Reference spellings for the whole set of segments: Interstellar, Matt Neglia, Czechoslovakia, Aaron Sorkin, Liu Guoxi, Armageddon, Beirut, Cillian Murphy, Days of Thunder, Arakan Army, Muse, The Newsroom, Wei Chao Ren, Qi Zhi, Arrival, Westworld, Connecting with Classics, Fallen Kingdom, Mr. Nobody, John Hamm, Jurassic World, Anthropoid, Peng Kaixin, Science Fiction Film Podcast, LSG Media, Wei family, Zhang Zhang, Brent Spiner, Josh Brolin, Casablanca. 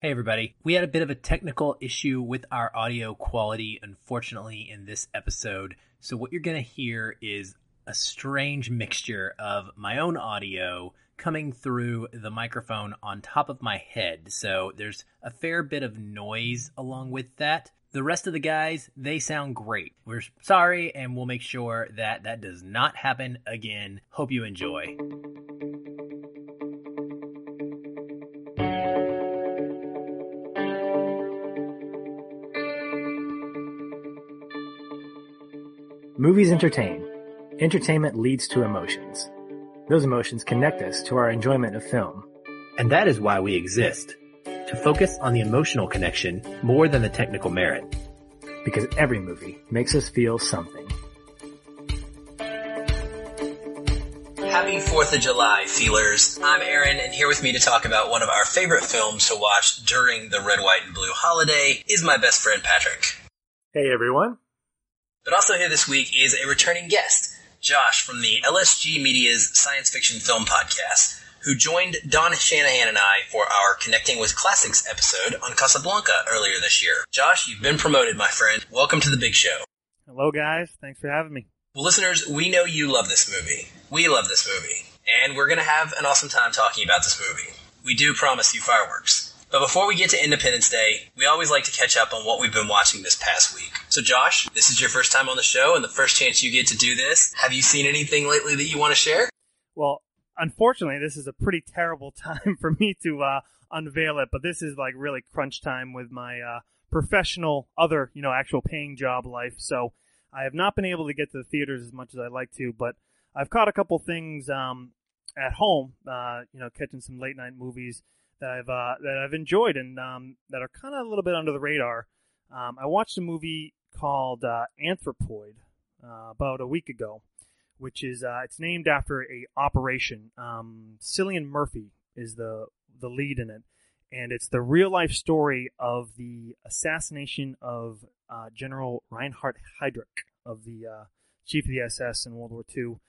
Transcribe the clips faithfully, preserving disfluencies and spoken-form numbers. Hey everybody, we had a bit of a technical issue with our audio quality, unfortunately, in this episode. So what you're going to hear is a strange mixture of my own audio coming through the microphone on top of my head. So there's a fair bit of noise along with that. The rest of the guys, they sound great. We're sorry, and we'll make sure that that does not happen again. Hope you enjoy. Movies entertain. Entertainment leads to emotions. Those emotions connect us to our enjoyment of film. And that is why we exist, to focus on the emotional connection more than the technical merit. Because every movie makes us feel something. Happy fourth of July, feelers. I'm Aaron, and here with me to talk about one of our favorite films to watch during the red, white, and blue holiday is my best friend, Patrick. Hey, everyone. But also here this week is a returning guest, Josh from the L S G Media's Science Fiction Film Podcast, who joined Don Shanahan and I for our Connecting with Classics episode on Casablanca earlier this year. Josh, you've been promoted, my friend. Welcome to the big show. Hello, guys. Thanks for having me. Well, listeners, we know you love this movie. We love this movie. And we're going to have an awesome time talking about this movie. We do promise you fireworks. But before we get to Independence Day, we always like to catch up on what we've been watching this past week. So Josh, this is your first time on the show and the first chance you get to do this. Have you seen anything lately that you want to share? Well, unfortunately, this is a pretty terrible time for me to uh, unveil it, but this is like really crunch time with my uh, professional, other, you know, actual paying job life. So I have not been able to get to the theaters as much as I'd like to, but I've caught a couple things um, at home, uh, you know, catching some late night movies that I've uh, that I've enjoyed and um, that are kind of a little bit under the radar. Um, I watched a movie called uh, Anthropoid uh, about a week ago, which is uh, it's named after a operation. Um, Cillian Murphy is the the lead in it, and it's the real life story of the assassination of uh, General Reinhard Heydrich, of the uh, chief of the S S in World War Two.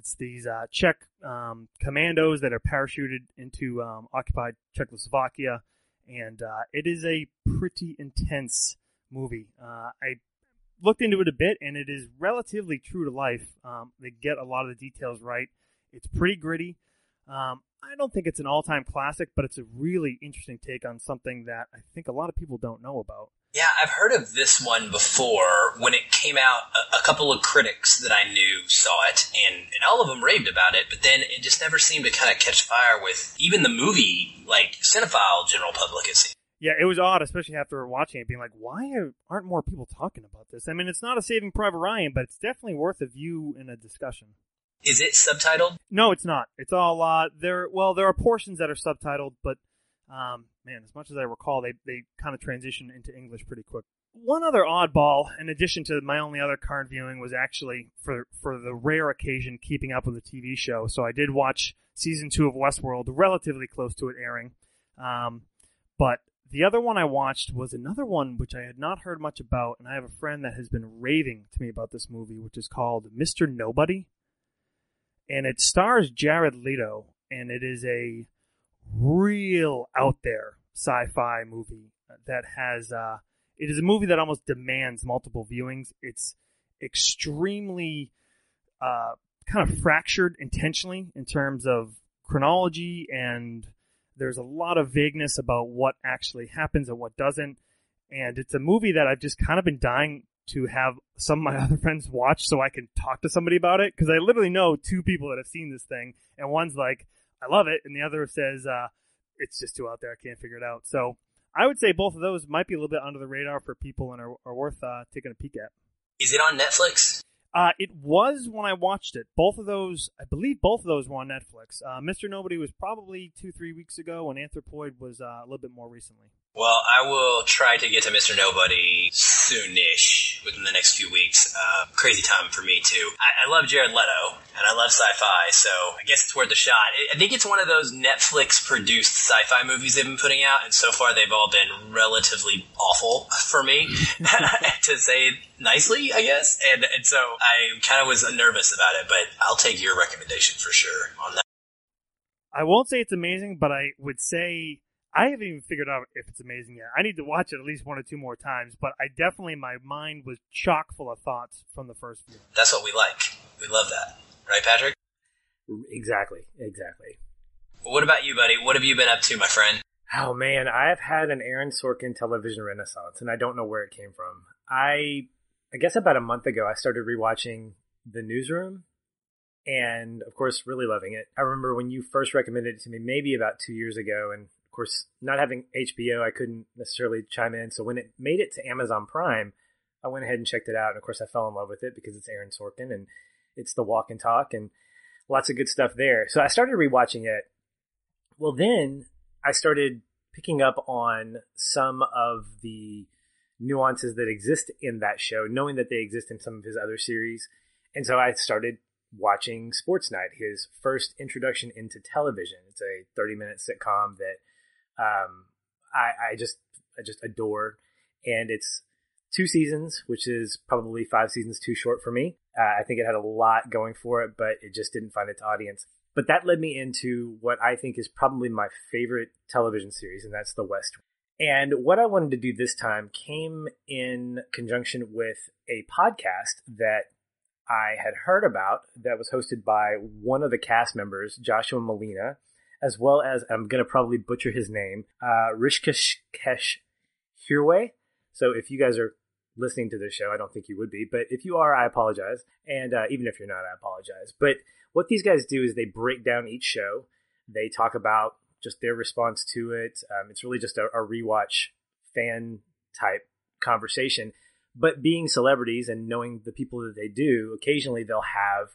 It's these uh, Czech um, commandos that are parachuted into um, occupied Czechoslovakia, and uh, it is a pretty intense movie. Uh, I looked into it a bit, and it is relatively true to life. Um, they get a lot of the details right. It's pretty gritty. Um, I don't think it's an all-time classic, but it's a really interesting take on something that I think a lot of people don't know about. Yeah, I've heard of this one before. When it came out, a, a couple of critics that I knew saw it, and, and all of them raved about it, but then it just never seemed to kind of catch fire with even the movie, like, cinephile general public, it seemed. Yeah, it was odd, especially after watching it, being like, why aren't more people talking about this? I mean, it's not a Saving Private Ryan, but it's definitely worth a view and a discussion. Is it subtitled? No, it's not. It's all, uh, there. well, there are portions that are subtitled, but... Um, man, as much as I recall, they, they kind of transitioned into English pretty quick. One other oddball, in addition to my only other current viewing, was actually, for for the rare occasion, keeping up with the T V show. So I did watch season two of Westworld, relatively close to it airing. Um, but the other one I watched was another one which I had not heard much about, and I have a friend that has been raving to me about this movie, which is called Mister Nobody. And it stars Jared Leto, and it is a real out there sci-fi movie that has uh it is a movie that almost demands multiple viewings. It's extremely uh kind of fractured intentionally in terms of chronology, and there's a lot of vagueness about what actually happens and what doesn't, and it's a movie that I've just kind of been dying to have some of my other friends watch so I can talk to somebody about it, because I literally know two people that have seen this thing, and one's like, I love it. And the other says, uh, it's just too out there. I can't figure it out. So I would say both of those might be a little bit under the radar for people and are, are worth uh, taking a peek at. Is it on Netflix? Uh, it was when I watched it. Both of those, I believe both of those were on Netflix. Uh, Mister Nobody was probably two, three weeks ago, and Anthropoid was uh, a little bit more recently. Well, I will try to get to Mister Nobody soonish, within the next few weeks. Uh, crazy time for me, too. I, I love Jared Leto, and I love sci-fi, so I guess it's worth a shot. I, I think it's one of those Netflix-produced sci-fi movies they've been putting out, and so far they've all been relatively awful for me, to say nicely, I guess. And, and so I kind of was nervous about it, but I'll take your recommendation for sure on that. I won't say it's amazing, but I would say... I haven't even figured out if it's amazing yet. I need to watch it at least one or two more times, but I definitely, my mind was chock full of thoughts from the first viewing. That's what we like. We love that. Right, Patrick? Exactly. Exactly. Well, what about you, buddy? What have you been up to, my friend? Oh, man, I've had an Aaron Sorkin television renaissance, and I don't know where it came from. I I guess about a month ago, I started rewatching The Newsroom, and, of course, really loving it. I remember when you first recommended it to me maybe about two years ago, and, of course, not having H B O, I couldn't necessarily chime in. So when it made it to Amazon Prime, I went ahead and checked it out, and, of course, I fell in love with it because it's Aaron Sorkin, and it's the walk and talk, and lots of good stuff there. So I started rewatching it. Well, then I started picking up on some of the nuances that exist in that show, knowing that they exist in some of his other series. And so I started watching Sports Night, his first introduction into television. It's a thirty-minute sitcom that um, I, I just I just adore. And it's two seasons, which is probably five seasons too short for me. Uh, I think it had a lot going for it, but it just didn't find its audience. But that led me into what I think is probably my favorite television series, and that's The West Wing. And what I wanted to do this time came in conjunction with a podcast that I had heard about that was hosted by one of the cast members, Joshua Malina, as well as, I'm going to probably butcher his name, uh, Rishikesh Hirway. So if you guys are listening to this show, I don't think you would be, but if you are, I apologize. And uh, even if you're not, I apologize. But what these guys do is they break down each show. They talk about just their response to it. Um, it's really just a, a rewatch fan type conversation. But being celebrities and knowing the people that they do, occasionally they'll have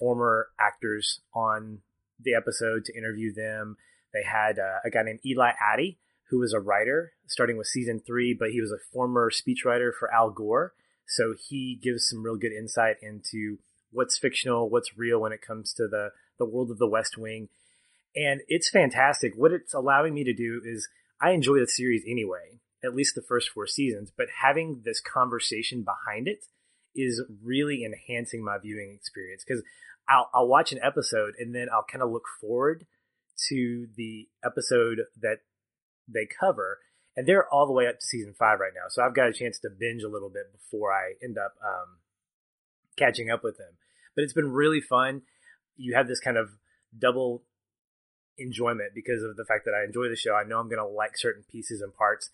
former actors on the episode to interview them. They had uh, a guy named Eli Addy, who was a writer, starting with season three, but he was a former speechwriter for Al Gore. So he gives some real good insight into what's fictional, what's real when it comes to the, the world of The West Wing. And it's fantastic. What it's allowing me to do is I enjoy the series anyway, at least the first four seasons, but having this conversation behind it is really enhancing my viewing experience because I'll, I'll watch an episode and then I'll kind of look forward to the episode that they cover. And they're all the way up to season five right now. So I've got a chance to binge a little bit before I end up um, catching up with them. But it's been really fun. You have this kind of double enjoyment because of the fact that I enjoy the show. I know I'm going to like certain pieces and parts.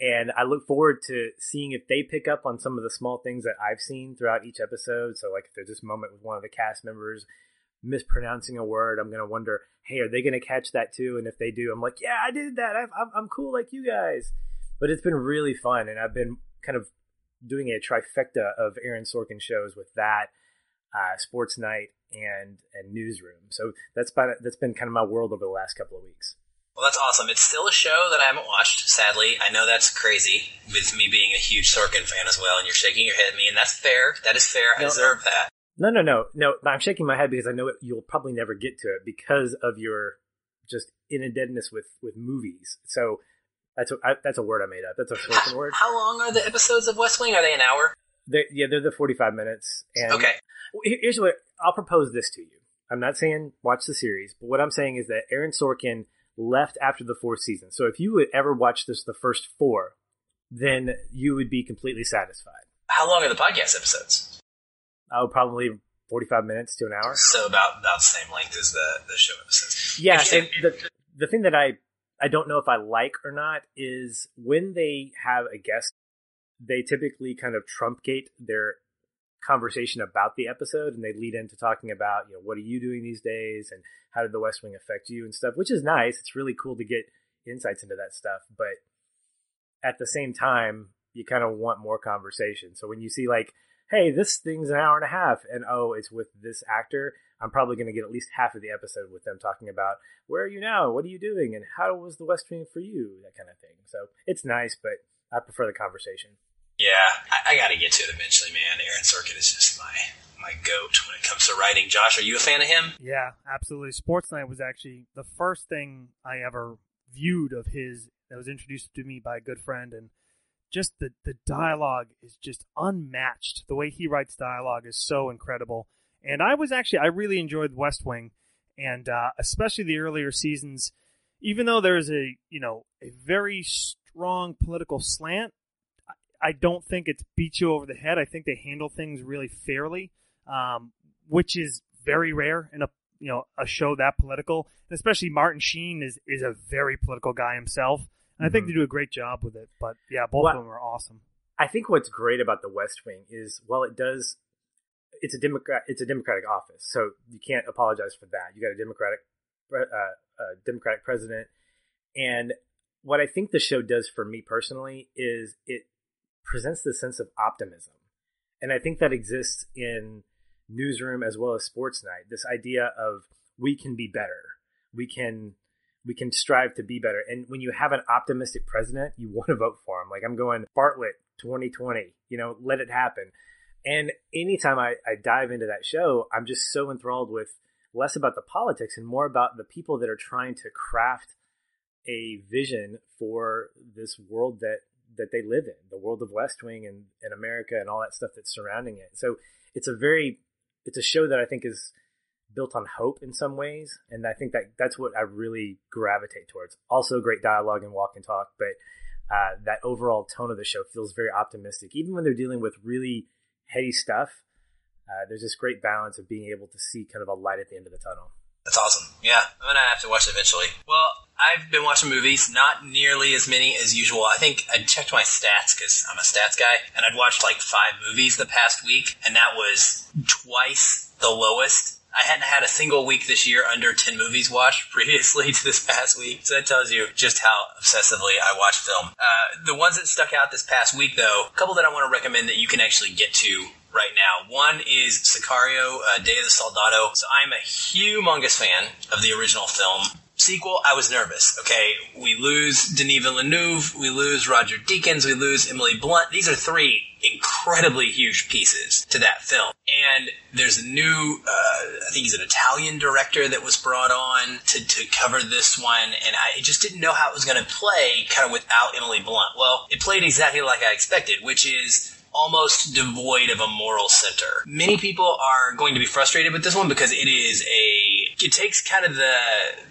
And I look forward to seeing if they pick up on some of the small things that I've seen throughout each episode. So like if there's this moment with one of the cast members mispronouncing a word, I'm going to wonder, hey, are they going to catch that too? And if they do, I'm like, yeah, I did that. I'm, I'm cool like you guys. But it's been really fun. And I've been kind of doing a trifecta of Aaron Sorkin shows with that, uh, Sports Night, and and Newsroom. So that's been, that's been kind of my world over the last couple of weeks. Well, that's awesome. It's still a show that I haven't watched, sadly. I know that's crazy with me being a huge Sorkin fan as well, and you're shaking your head at me, and that's fair. That is fair. No, I deserve that. No, no, no. No, I'm shaking my head because I know it, you'll probably never get to it because of your just inadvertentness with, with movies. So that's a, I, that's a word I made up. That's a Sorkin word. How long are the episodes of West Wing? Are they an hour? They're, yeah, they're the forty-five minutes. And okay. Here's what I'll propose this to you. I'm not saying watch the series, but what I'm saying is that Aaron Sorkin left after the fourth season. So if you would ever watch this, the first four, then you would be completely satisfied. How long are the podcast episodes? Oh, probably forty-five minutes to an hour. So about, about the same length as the, the show episodes. Yeah. And the, the thing that I, I don't know if I like or not is when they have a guest, they typically kind of trumpgate their conversation about the episode, and they lead into talking about, you know, what are you doing these days and how did The West Wing affect you and stuff, which is nice. It's really cool to get insights into that stuff, but at the same time, you kind of want more conversation. So when you see like, hey, this thing's an hour and a half and oh, it's with this actor, I'm probably going to get at least half of the episode with them talking about where are you now, what are you doing, and how was The West Wing for you, that kind of thing. So it's nice, but I prefer the conversation. Yeah, I, I got to get to it eventually, man. Aaron Sorkin is just my, my goat when it comes to writing. Josh, are you a fan of him? Yeah, absolutely. Sports Night was actually the first thing I ever viewed of his that was introduced to me by a good friend. And just the, the dialogue is just unmatched. The way he writes dialogue is so incredible. And I was actually, I really enjoyed West Wing, and uh, especially the earlier seasons. even though there's a, you know, a very strong political slant, I don't think it's beat you over the head. I think they handle things really fairly, um, which is very rare in a, you know, a show that political. And especially Martin Sheen is, is a very political guy himself. And mm-hmm. I think they do a great job with it. But yeah, both well, of them are awesome. I think what's great about The West Wing is, well, it does, it's a Democrat, it's a Democratic office. So you can't apologize for that. You got a Democratic, uh, a Democratic president. And what I think the show does for me personally is it presents the sense of optimism. And I think that exists in Newsroom as well as Sports Night. This idea of we can be better. We can we can strive to be better. And when you have an optimistic president, you want to vote for him. Like I'm going Bartlett twenty twenty, you know, let it happen. And anytime I, I dive into that show, I'm just so enthralled with less about the politics and more about the people that are trying to craft a vision for this world that that they live in, the world of West Wing and, and America and all that stuff that's surrounding it. So it's a very, it's a show that I think is built on hope in some ways. And I think that that's what I really gravitate towards. Also great dialogue and walk and talk, but uh, that overall tone of the show feels very optimistic. Even when they're dealing with really heady stuff, uh, there's this great balance of being able to see kind of a light at the end of the tunnel. That's awesome. Yeah, I'm going to have to watch it eventually. Well, I've been watching movies, not nearly as many as usual. I think I checked my stats because I'm a stats guy, and I'd watched like five movies the past week, and that was twice the lowest. I hadn't had a single week this year under ten movies watched previously to this past week, so that tells you just how obsessively I watch film. Uh, the ones that stuck out this past week, though, a couple that I want to recommend that you can actually get to right now. One is Sicario, uh, Day of the Soldado. So I'm a humongous fan of the original film. Sequel, I was nervous, okay? We lose Denis Villeneuve, we lose Roger Deakins, we lose Emily Blunt. These are three incredibly huge pieces to that film. And there's a new, uh, I think he's an Italian director that was brought on to, to cover this one, and I just didn't know how it was going to play kind of without Emily Blunt. Well, it played exactly like I expected, which is almost devoid of a moral center. Many people are going to be frustrated with this one because it is a... It takes kind of the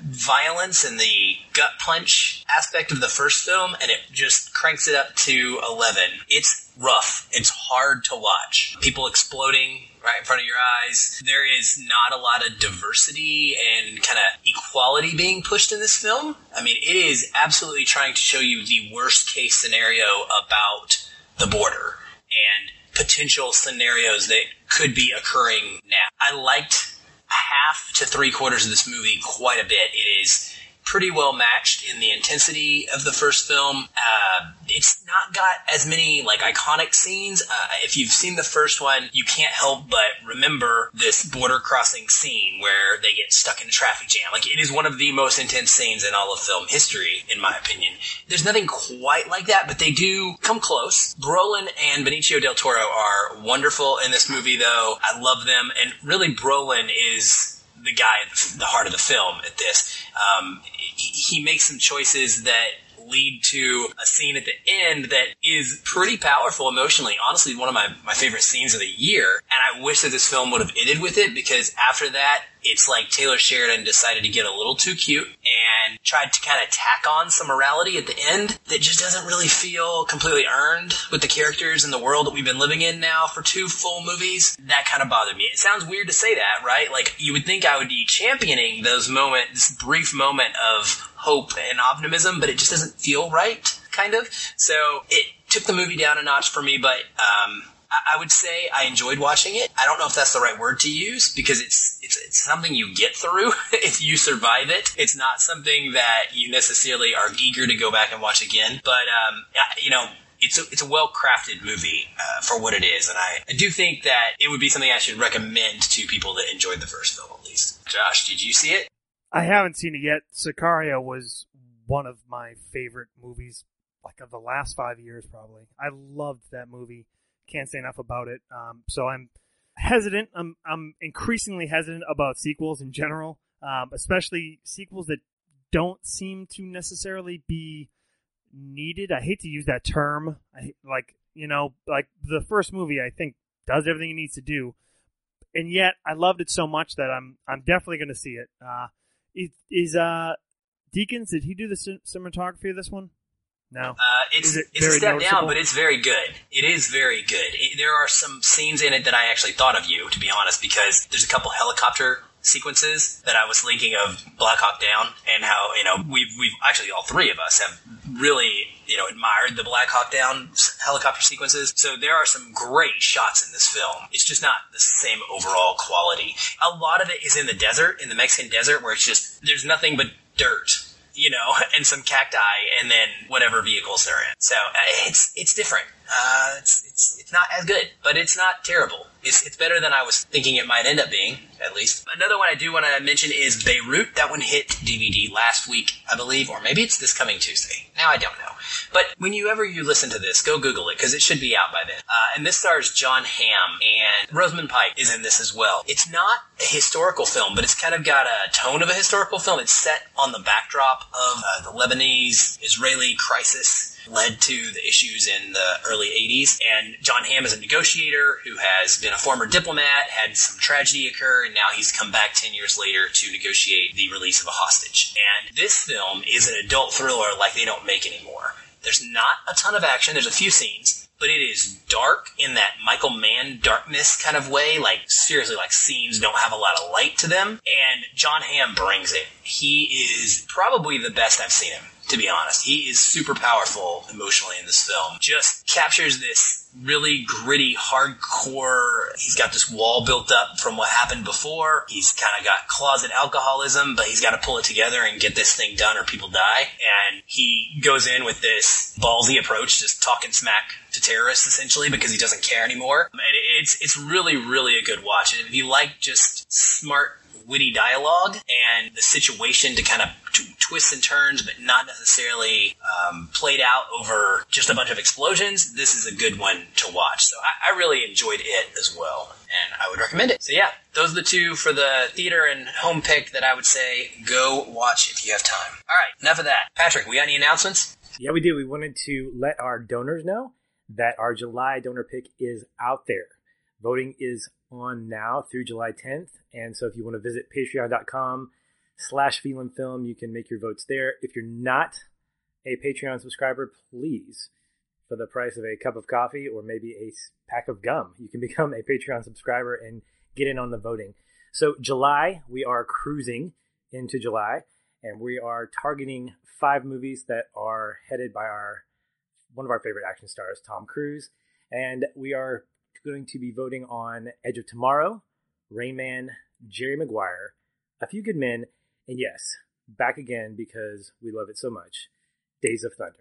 violence and the gut punch aspect of the first film, and it just cranks it up to eleven. It's rough. It's hard to watch. People exploding right in front of your eyes. There is not a lot of diversity and kind of equality being pushed in this film. I mean, it is absolutely trying to show you the worst case scenario about the border and potential scenarios that could be occurring now. I liked half to three quarters of this movie quite a bit. It is pretty well matched in the intensity of the first film. Uh, it's not got as many like iconic scenes. Uh, if you've seen the first one, you can't help but remember this border crossing scene where they get stuck in a traffic jam. Like, it is one of the most intense scenes in all of film history, in my opinion. There's nothing quite like that, but they do come close. Brolin and Benicio del Toro are wonderful in this movie, though. I love them, and really Brolin is the guy at the heart of the film at this. Um, he makes some choices that lead to a scene at the end that is pretty powerful emotionally. Honestly, one of my, my favorite scenes of the year. And I wish that this film would have ended with it, because after that, it's like Taylor Sheridan decided to get a little too cute and tried to kind of tack on some morality at the end that just doesn't really feel completely earned with the characters and the world that we've been living in now for two full movies. That kind of bothered me. It sounds weird to say that, right? Like, you would think I would be championing those moments, this brief moment of hope and optimism, but it just doesn't feel right, kind of. So it took the movie down a notch for me, but um, I-, I would say I enjoyed watching it. I don't know if that's the right word to use, because it's it's, it's something you get through if you survive it. It's not something that you necessarily are eager to go back and watch again, but um, you know, it's a, it's a well-crafted movie uh, for what it is, and I, I do think that it would be something I should recommend to people that enjoyed the first film, at least. Josh, did you see it? I haven't seen it yet. Sicario was one of my favorite movies, like, of the last five years, probably. I loved that movie. Can't say enough about it. Um, so I'm hesitant. I'm I'm increasingly hesitant about sequels in general, um, especially sequels that don't seem to necessarily be needed. I hate to use that term. I, like, you know, like the first movie, I think, does everything it needs to do. And yet I loved it so much that I'm I'm definitely going to see it. Uh, It is uh Deakins, did he do the cinematography of this one? No. Uh, it's it it's a step noticeable? down, but it's very good. It is very good. It, there are some scenes in it that I actually thought of you, to be honest, because there's a couple helicopter sequences that I was thinking of Black Hawk Down and how, you know, we've, we've actually all three of us have really, you know, admired the Black Hawk Down helicopter sequences. So there are some great shots in this film. It's just not the same overall quality. A lot of it is in the desert, in the Mexican desert, where it's just, there's nothing but dirt, you know, and some cacti, and then whatever vehicles they're in. So uh, it's it's different. Uh, it's it's it's not as good, but it's not terrible. It's it's better than I was thinking it might end up being, at least. Another one I do want to mention is Beirut. That one hit D V D last week, I believe, or maybe it's this coming Tuesday. Now I don't know. But whenever you listen to this, go Google it, because it should be out by then. Uh, and this stars John Hamm, and Rosamund Pike is in this as well. It's not a historical film, but it's kind of got a tone of a historical film. It's set on the backdrop of uh, the Lebanese-Israeli crisis led to the issues in the early eighties. And John Hamm is a negotiator who has been a former diplomat, had some tragedy occur, and now he's come back ten years later to negotiate the release of a hostage. And this film is an adult thriller like they don't make anymore. There's not a ton of action. There's a few scenes, but it is dark in that Michael Mann darkness kind of way. Like, seriously, like, scenes don't have a lot of light to them. And John Hamm brings it. He is probably the best I've seen him, to be honest. He is super powerful emotionally in this film. Just captures this really gritty, hardcore... He's got this wall built up from what happened before. He's kind of got closet alcoholism, but he's got to pull it together and get this thing done or people die. And he goes in with this ballsy approach, just talking smack to terrorists, essentially, because he doesn't care anymore. And it's, it's really, really a good watch. And if you like just smart, witty dialogue and the situation to kind of t- twists and turns, but not necessarily um, played out over just a bunch of explosions, this is a good one to watch. So I, I really enjoyed it as well, and I would recommend it. So yeah, those are the two for the theater and home pick that I would say go watch if you have time. All right, enough of that. Patrick, we got any announcements? Yeah, we do. We wanted to let our donors know that our July donor pick is out there. Voting is on now through July tenth. And so if you want to visit patreon.com slash film, you can make your votes there. If you're not a Patreon subscriber, please, for the price of a cup of coffee or maybe a pack of gum, you can become a Patreon subscriber and get in on the voting. So July, we are cruising into July, and we are targeting five movies that are headed by our one of our favorite action stars, Tom Cruise. And we are going to be voting on Edge of Tomorrow, Rain Man, Jerry Maguire, A Few Good Men, and yes, back again because we love it so much, Days of Thunder.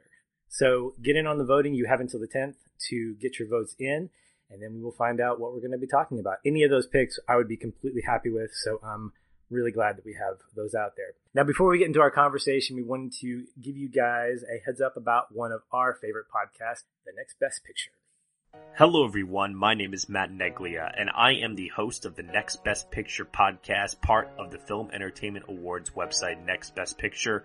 So get in on the voting. You have until the tenth to get your votes in, and then we will find out what we're going to be talking about. Any of those picks I would be completely happy with, so I'm really glad that we have those out there. Now, before we get into our conversation, we wanted to give you guys a heads up about one of our favorite podcasts, The Next Best Picture. Hello everyone, my name is Matt Neglia, and I am the host of the Next Best Picture podcast, part of the Film Entertainment Awards website, next best picture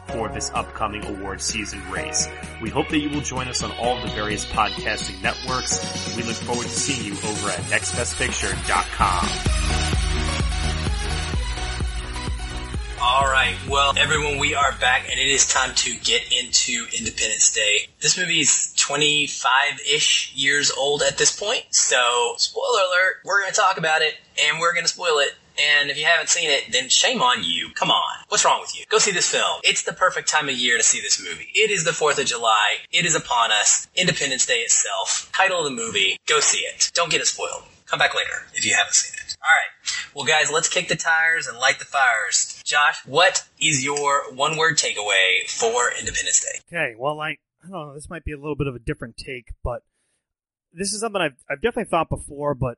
for this upcoming award season race. We hope that you will join us on all the various podcasting networks. We look forward to seeing you over at next best picture dot com. All right, well, everyone, we are back, and it is time to get into Independence Day. This movie is twenty-five-ish years old at this point, so spoiler alert, we're going to talk about it, and we're going to spoil it. And if you haven't seen it, then shame on you. Come on. What's wrong with you? Go see this film. It's the perfect time of year to see this movie. It is the fourth of July. It is upon us. Independence Day itself. Title of the movie. Go see it. Don't get it spoiled. Come back later if you haven't seen it. All right. Well, guys, let's kick the tires and light the fires. Josh, what is your one-word takeaway for Independence Day? Okay. Well, I, I don't know. This might be a little bit of a different take, but this is something I've, I've definitely thought before, but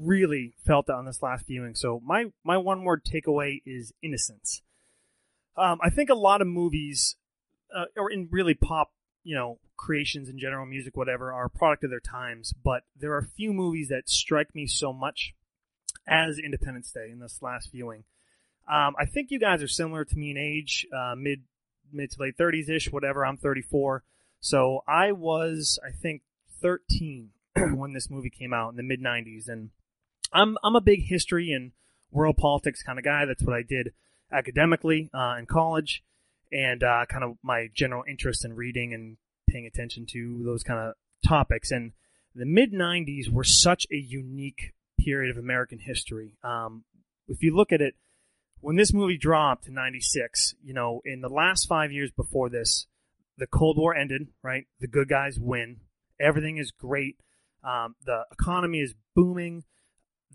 really felt that on this last viewing. So my, my one word takeaway is innocence. Um, I think a lot of movies, uh, or in really pop you know, creations in general, music, whatever, are a product of their times. But there are few movies that strike me so much as Independence Day in this last viewing. Um, I think you guys are similar to me in age, uh, mid mid to late thirties-ish, whatever. I'm thirty-four. So I was, I think, thirteen when this movie came out in the mid-nineties. And I'm I'm a big history and world politics kind of guy. That's what I did academically uh, in college. And uh, kind of my general interest in reading and paying attention to those kind of topics. And the mid-nineties were such a unique period of American history. Um, if you look at it, when this movie dropped in ninety-six, you know, in the last five years before this, the Cold War ended, right? The good guys win. Everything is great. Um, the economy is booming.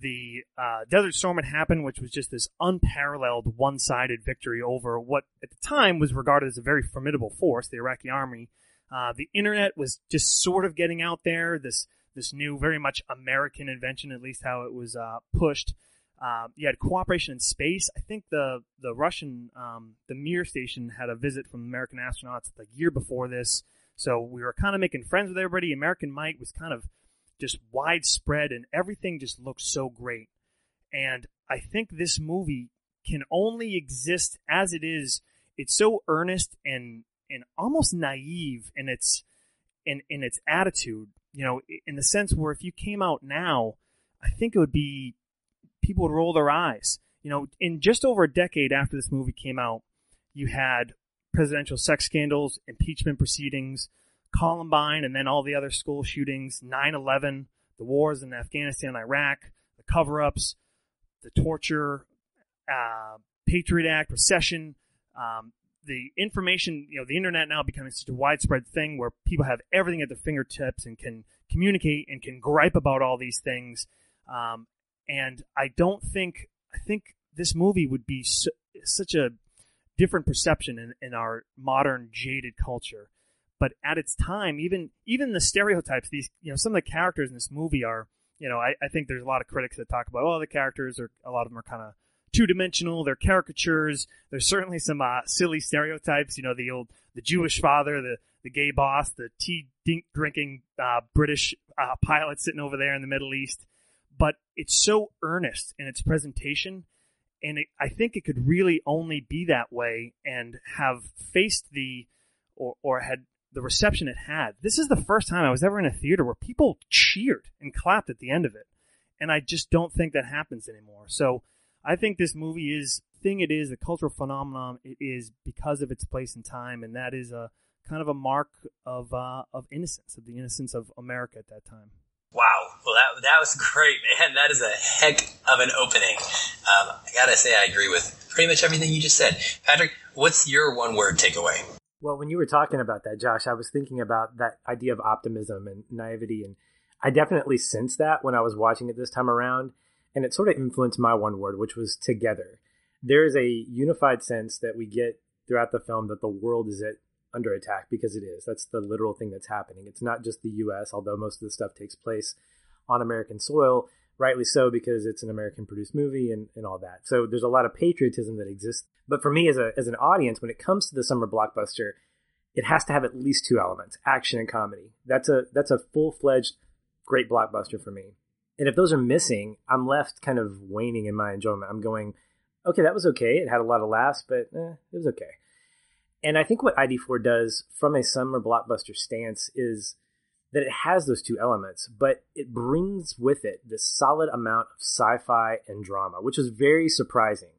The uh, Desert Storm had happened, which was just this unparalleled one-sided victory over what at the time was regarded as a very formidable force, the Iraqi army. Uh, the internet was just sort of getting out there, this this new, very much American invention, at least how it was uh, pushed. Uh, you had cooperation in space. I think the, the Russian, um, the Mir station had a visit from American astronauts the year before this. So we were kind of making friends with everybody. American Mike was kind of just widespread, and everything just looked so great. And I think this movie can only exist as it is. It's so earnest and and almost naive in its in in its attitude, you know, in the sense where if you came out now, I think it would be people would roll their eyes. You know, in just over a decade after this movie came out, you had presidential sex scandals, impeachment proceedings, Columbine, and then all the other school shootings, nine eleven, the wars in Afghanistan, Iraq, the cover-ups, the torture, uh, Patriot Act, recession, um, the information, you know, the internet now becoming such a widespread thing where people have everything at their fingertips and can communicate and can gripe about all these things. Um, and I don't think, I think this movie would be su- such a different perception in, in our modern jaded culture. But at its time, even even the stereotypes, these, you know, some of the characters in this movie are, you know, I, I think there's a lot of critics that talk about, oh, the characters are, a lot of them are kind of two-dimensional, they're caricatures. There's certainly some uh, silly stereotypes, you know, the old, the Jewish father, the, the gay boss, the tea-drinking uh, British uh, pilot sitting over there in the Middle East. But it's so earnest in its presentation, and it, I think it could really only be that way and have faced the, or, or had, the reception it had. This is the first time I was ever in a theater where people cheered and clapped at the end of it. And I just don't think that happens anymore. So I think this movie is thing it is, a cultural phenomenon it is because of its place and time. And that is a kind of a mark of uh, of innocence, of the innocence of America at that time. Wow. Well, that that was great, man. That is a heck of an opening. Um, I got to say, I agree with pretty much everything you just said. Patrick, what's your one word takeaway? Well, when you were talking about that, Josh, I was thinking about that idea of optimism and naivety, and I definitely sensed that when I was watching it this time around, and it sort of influenced my one word, which was together. There is a unified sense that we get throughout the film that the world is at, under attack, because it is. That's the literal thing that's happening. It's not just the U S, although most of the stuff takes place on American soil, rightly so, because it's an American-produced movie and, and all that. So there's a lot of patriotism that exists. But for me, as a as an audience, when it comes to the summer blockbuster, it has to have at least two elements, action and comedy. That's a that's a full-fledged great blockbuster for me. And if those are missing, I'm left kind of waning in my enjoyment. I'm going, okay, that was okay. It had a lot of laughs, but eh, it was okay. And I think what I D four does from a summer blockbuster stance is that it has those two elements, but it brings with it this solid amount of sci-fi and drama, which is very surprising.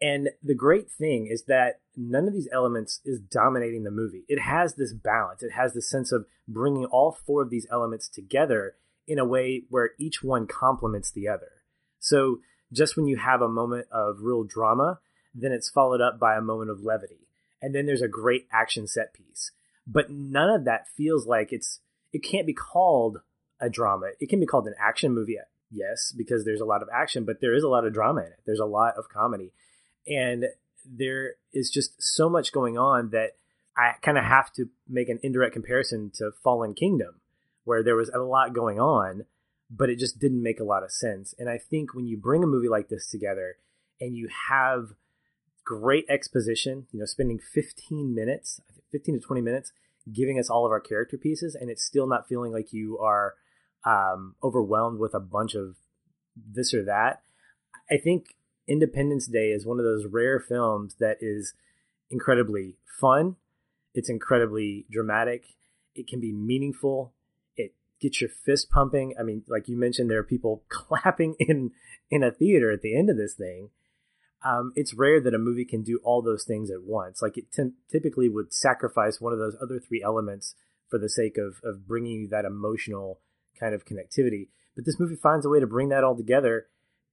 And the great thing is that none of these elements is dominating the movie. It has this balance. It has this sense of bringing all four of these elements together in a way where each one complements the other. So just when you have a moment of real drama, then it's followed up by a moment of levity. And then there's a great action set piece. But none of that feels like it's, it can't be called a drama. It can be called an action movie, yes, because there's a lot of action, but there is a lot of drama in it. There's a lot of comedy. And there is just so much going on that I kind of have to make an indirect comparison to Fallen Kingdom, where there was a lot going on, but it just didn't make a lot of sense. And I think when you bring a movie like this together and you have great exposition, you know, spending fifteen minutes, fifteen to twenty minutes giving us all of our character pieces, and it's still not feeling like you are um, overwhelmed with a bunch of this or that. I think Independence Day is one of those rare films that is incredibly fun. It's incredibly dramatic. It can be meaningful. It gets your fist pumping. I mean, like you mentioned, there are people clapping in, in a theater at the end of this thing. Um, it's rare that a movie can do all those things at once. Like it t- typically would sacrifice one of those other three elements for the sake of, of bringing you that emotional kind of connectivity. But this movie finds a way to bring that all together,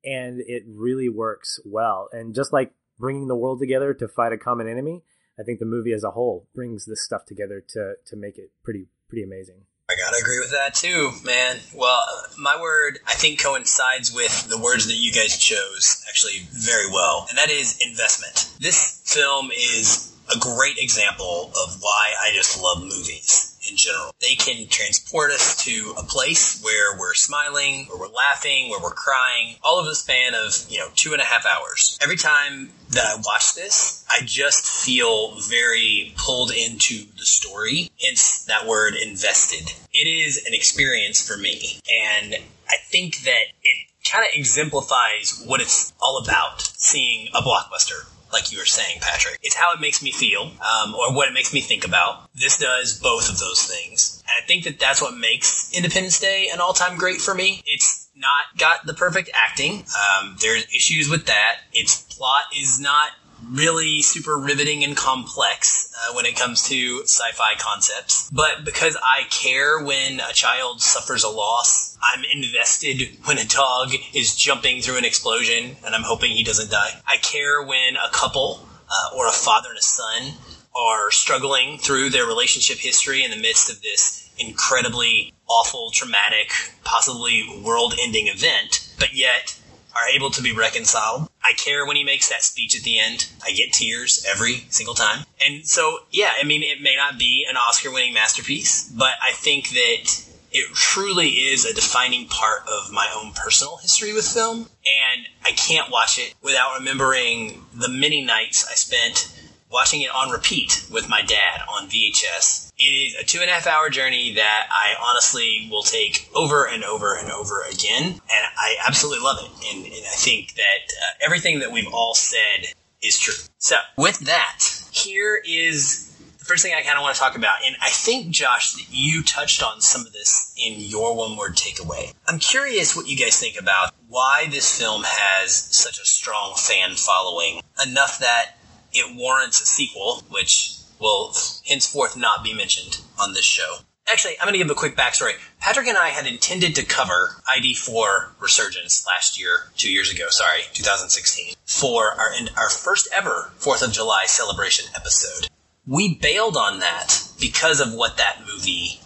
and it really works well. And just like bringing the world together to fight a common enemy, I think the movie as a whole brings this stuff together to to make it pretty pretty amazing. I gotta agree with that too, man. Well, my word, I think, coincides with the words that you guys chose actually very well, and that is investment. This film is a great example of why I just love movies in general. They can transport us to a place where we're smiling, where we're laughing, where we're crying, all of the span of, you know, two and a half hours. Every time that I watch this, I just feel very pulled into the story. Hence that word invested. It is an experience for me. And I think that it kind of exemplifies what it's all about, seeing a blockbuster. Like you were saying, Patrick. It's how it makes me feel, um, or what it makes me think about. This does both of those things. And I think that that's what makes Independence Day an all-time great for me. It's not got the perfect acting. Um, there's issues with that. Its plot is not really super riveting and complex uh, when it comes to sci-fi concepts. But because I care when a child suffers a loss, I'm invested when a dog is jumping through an explosion and I'm hoping he doesn't die. I care when a couple uh, or a father and a son are struggling through their relationship history in the midst of this incredibly awful, traumatic, possibly world-ending event, but yet are able to be reconciled. I care when he makes that speech at the end. I get tears every single time. And so, yeah, I mean, it may not be an Oscar-winning masterpiece, but I think that it truly is a defining part of my own personal history with film. And I can't watch it without remembering the many nights I spent watching it on repeat with my dad on V H S. It is a two and a half hour journey that I honestly will take over and over and over again. And I absolutely love it. And, and I think that uh, everything that we've all said is true. So with that, here is the first thing I kind of want to talk about. And I think, Josh, that you touched on some of this in your one word takeaway. I'm curious what you guys think about why this film has such a strong fan following, enough that it warrants a sequel, which will henceforth not be mentioned on this show. Actually, I'm going to give a quick backstory. Patrick and I had intended to cover I D four Resurgence last year, two years ago, sorry, two thousand sixteen, for our our first ever fourth of July celebration episode. We bailed on that because of what that movie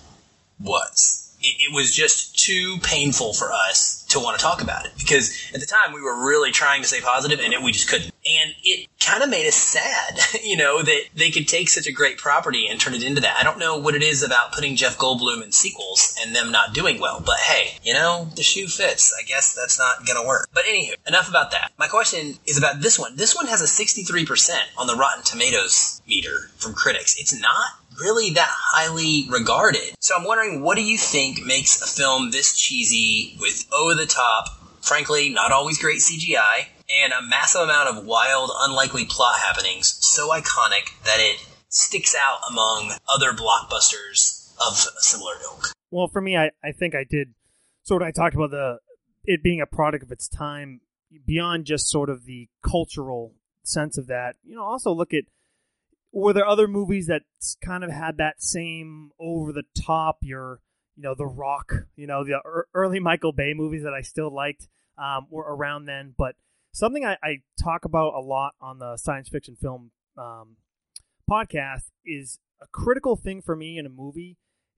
was. It, it was just too painful for us to want to talk about it, because at the time we were really trying to stay positive, and it, we just couldn't. And it kind of made us sad, you know, that they could take such a great property and turn it into that. I don't know what it is about putting Jeff Goldblum in sequels and them not doing well, but hey, you know, the shoe fits. I guess that's not going to work. But anywho, enough about that. My question is about this one. This one has a sixty-three percent on the Rotten Tomatoes meter from critics. It's not really that highly regarded. So I'm wondering, what do you think makes a film this cheesy with over-the-top, frankly, not always great C G I, and a massive amount of wild, unlikely plot happenings so iconic that it sticks out among other blockbusters of a similar ilk? Well, for me, I, I think I did sort of, I talked about the it being a product of its time, beyond just sort of the cultural sense of that. You know, also look at, were there other movies that kind of had that same over-the-top, your, you know, The Rock, you know, the early Michael Bay movies that I still liked um, were around then, but something I, I talk about a lot on the Science Fiction Film um, Podcast is a critical thing for me in a movie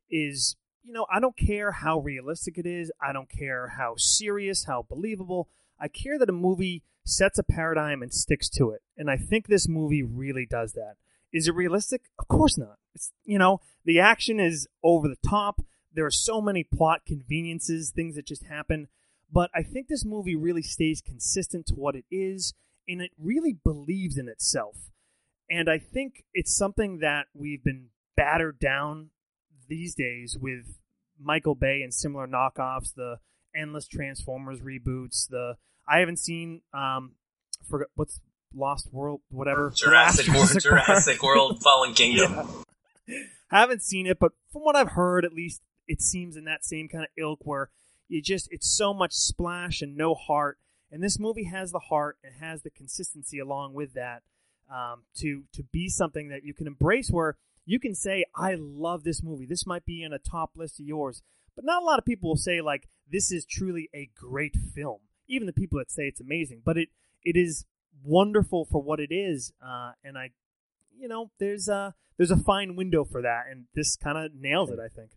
is, you know, I don't care how realistic it is. I don't care how serious, how believable. I care that a movie sets a paradigm and sticks to it. And I think this movie really does that. Is it realistic? Of course not. It's, you know, the action is over the top. There are so many plot conveniences, things that just happen. But I think this movie really stays consistent to what it is, and it really believes in itself. And I think it's something that we've been battered down these days with Michael Bay and similar knockoffs, the endless Transformers reboots. The I haven't seen um, forgot what's Lost World, whatever Jurassic World, Jurassic, Jurassic World, Fallen Kingdom. Yeah. I haven't seen it, but from what I've heard, at least it seems in that same kind of ilk where you just it's so much splash and no heart. And this movie has the heart and has the consistency along with that um, to to be something that you can embrace, where you can say, I love this movie. This might be in a top list of yours. But not a lot of people will say, like, this is truly a great film. Even the people that say it's amazing. But it it is wonderful for what it is. Uh, and, I, you know, there's a, there's a fine window for that. And this kind of nails it, I think.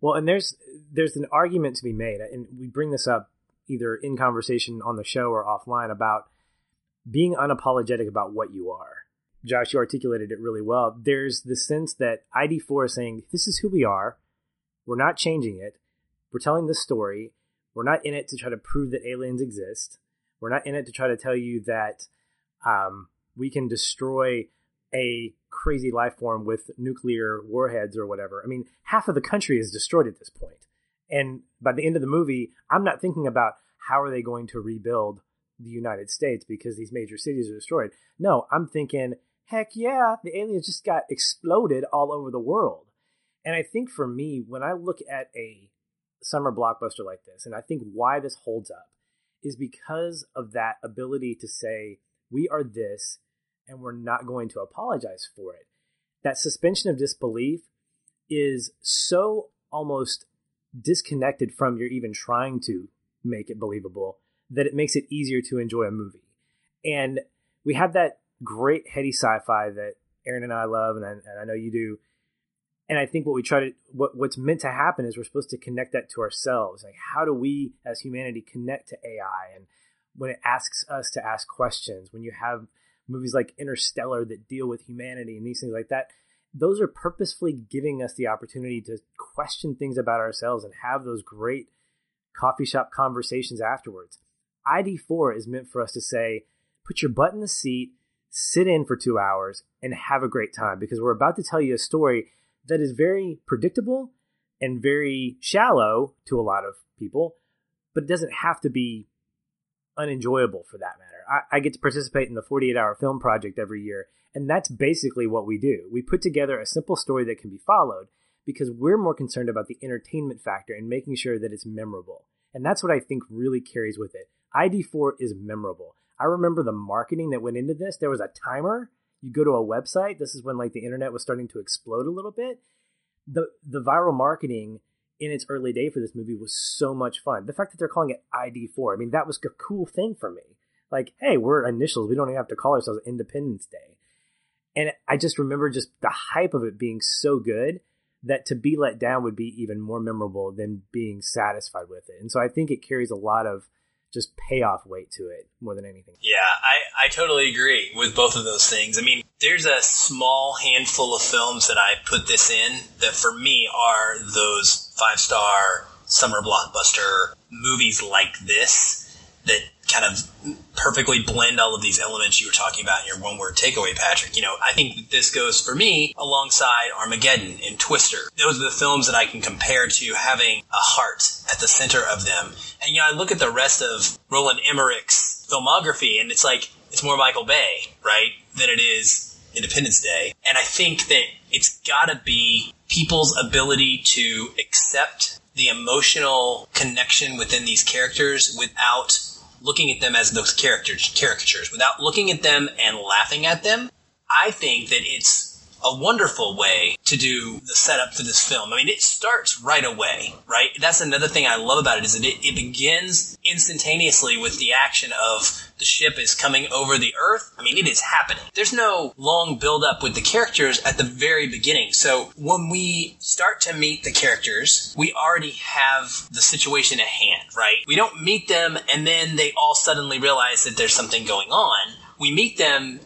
Well, and there's there's an argument to be made. And we bring this up either in conversation on the show or offline about being unapologetic about what you are. Josh, you articulated it really well. There's the sense that I D four is saying, this is who we are. We're not changing it. We're telling this story. We're not in it to try to prove that aliens exist. We're not in it to try to tell you that um, we can destroy a crazy life form with nuclear warheads or whatever. I mean, half of the country is destroyed at this point. And by the end of the movie, I'm not thinking about how are they going to rebuild the United States because these major cities are destroyed. No, I'm thinking, heck yeah, the aliens just got exploded all over the world. And I think for me, when I look at a summer blockbuster like this, and I think why this holds up is because of that ability to say, we are this, and we're not going to apologize for it. That suspension of disbelief is so almost disconnected from your even trying to make it believable that it makes it easier to enjoy a movie. And we have that great heady sci-fi that Aaron and I love, and I, and I know you do. And I think what we try to, what, what's meant to happen is we're supposed to connect that to ourselves. Like, how do we as humanity connect to A I? And when it asks us to ask questions, when you have movies like Interstellar that deal with humanity and these things like that, those are purposefully giving us the opportunity to question things about ourselves and have those great coffee shop conversations afterwards. I D four is meant for us to say, put your butt in the seat, sit in for two hours, and have a great time, because we're about to tell you a story that is very predictable and very shallow to a lot of people, but it doesn't have to be unenjoyable for that matter. I, I get to participate in the forty-eight hour film project every year, and that's basically what we do. We put together a simple story that can be followed because we're more concerned about the entertainment factor and making sure that it's memorable. And that's what I think really carries with it. I D four is memorable. I remember the marketing that went into this. There was a timer. You go to a website. This is when like the internet was starting to explode a little bit. The the viral marketing in its early day for this movie was so much fun. The fact that they're calling it I D four, I mean, that was a cool thing for me. Like, hey, we're initials. We don't even have to call ourselves Independence Day. And I just remember just the hype of it being so good that to be let down would be even more memorable than being satisfied with it. And so I think it carries a lot of just payoff weight to it more than anything. Yeah, I, I totally agree with both of those things. I mean, there's a small handful of films that I put this in that for me are those five-star summer blockbuster movies like this that kind of perfectly blend all of these elements you were talking about in your one-word takeaway, Patrick. You know, I think that this goes, for me, alongside Armageddon and Twister. Those are the films that I can compare to having a heart at the center of them. And, you know, I look at the rest of Roland Emmerich's filmography, and it's like, it's more Michael Bay, right, than it is Independence Day. And I think that it's got to be people's ability to accept the emotional connection within these characters without looking at them as those characters, caricatures, without looking at them and laughing at them. I think that it's a wonderful way to do the setup for this film. I mean, it starts right away, right? That's another thing I love about it is that it, it begins instantaneously with the action of the ship is coming over the Earth. I mean, it is happening. There's no long build-up with the characters at the very beginning. So when we start to meet the characters, we already have the situation at hand, right? We don't meet them and then they all suddenly realize that there's something going on. We meet them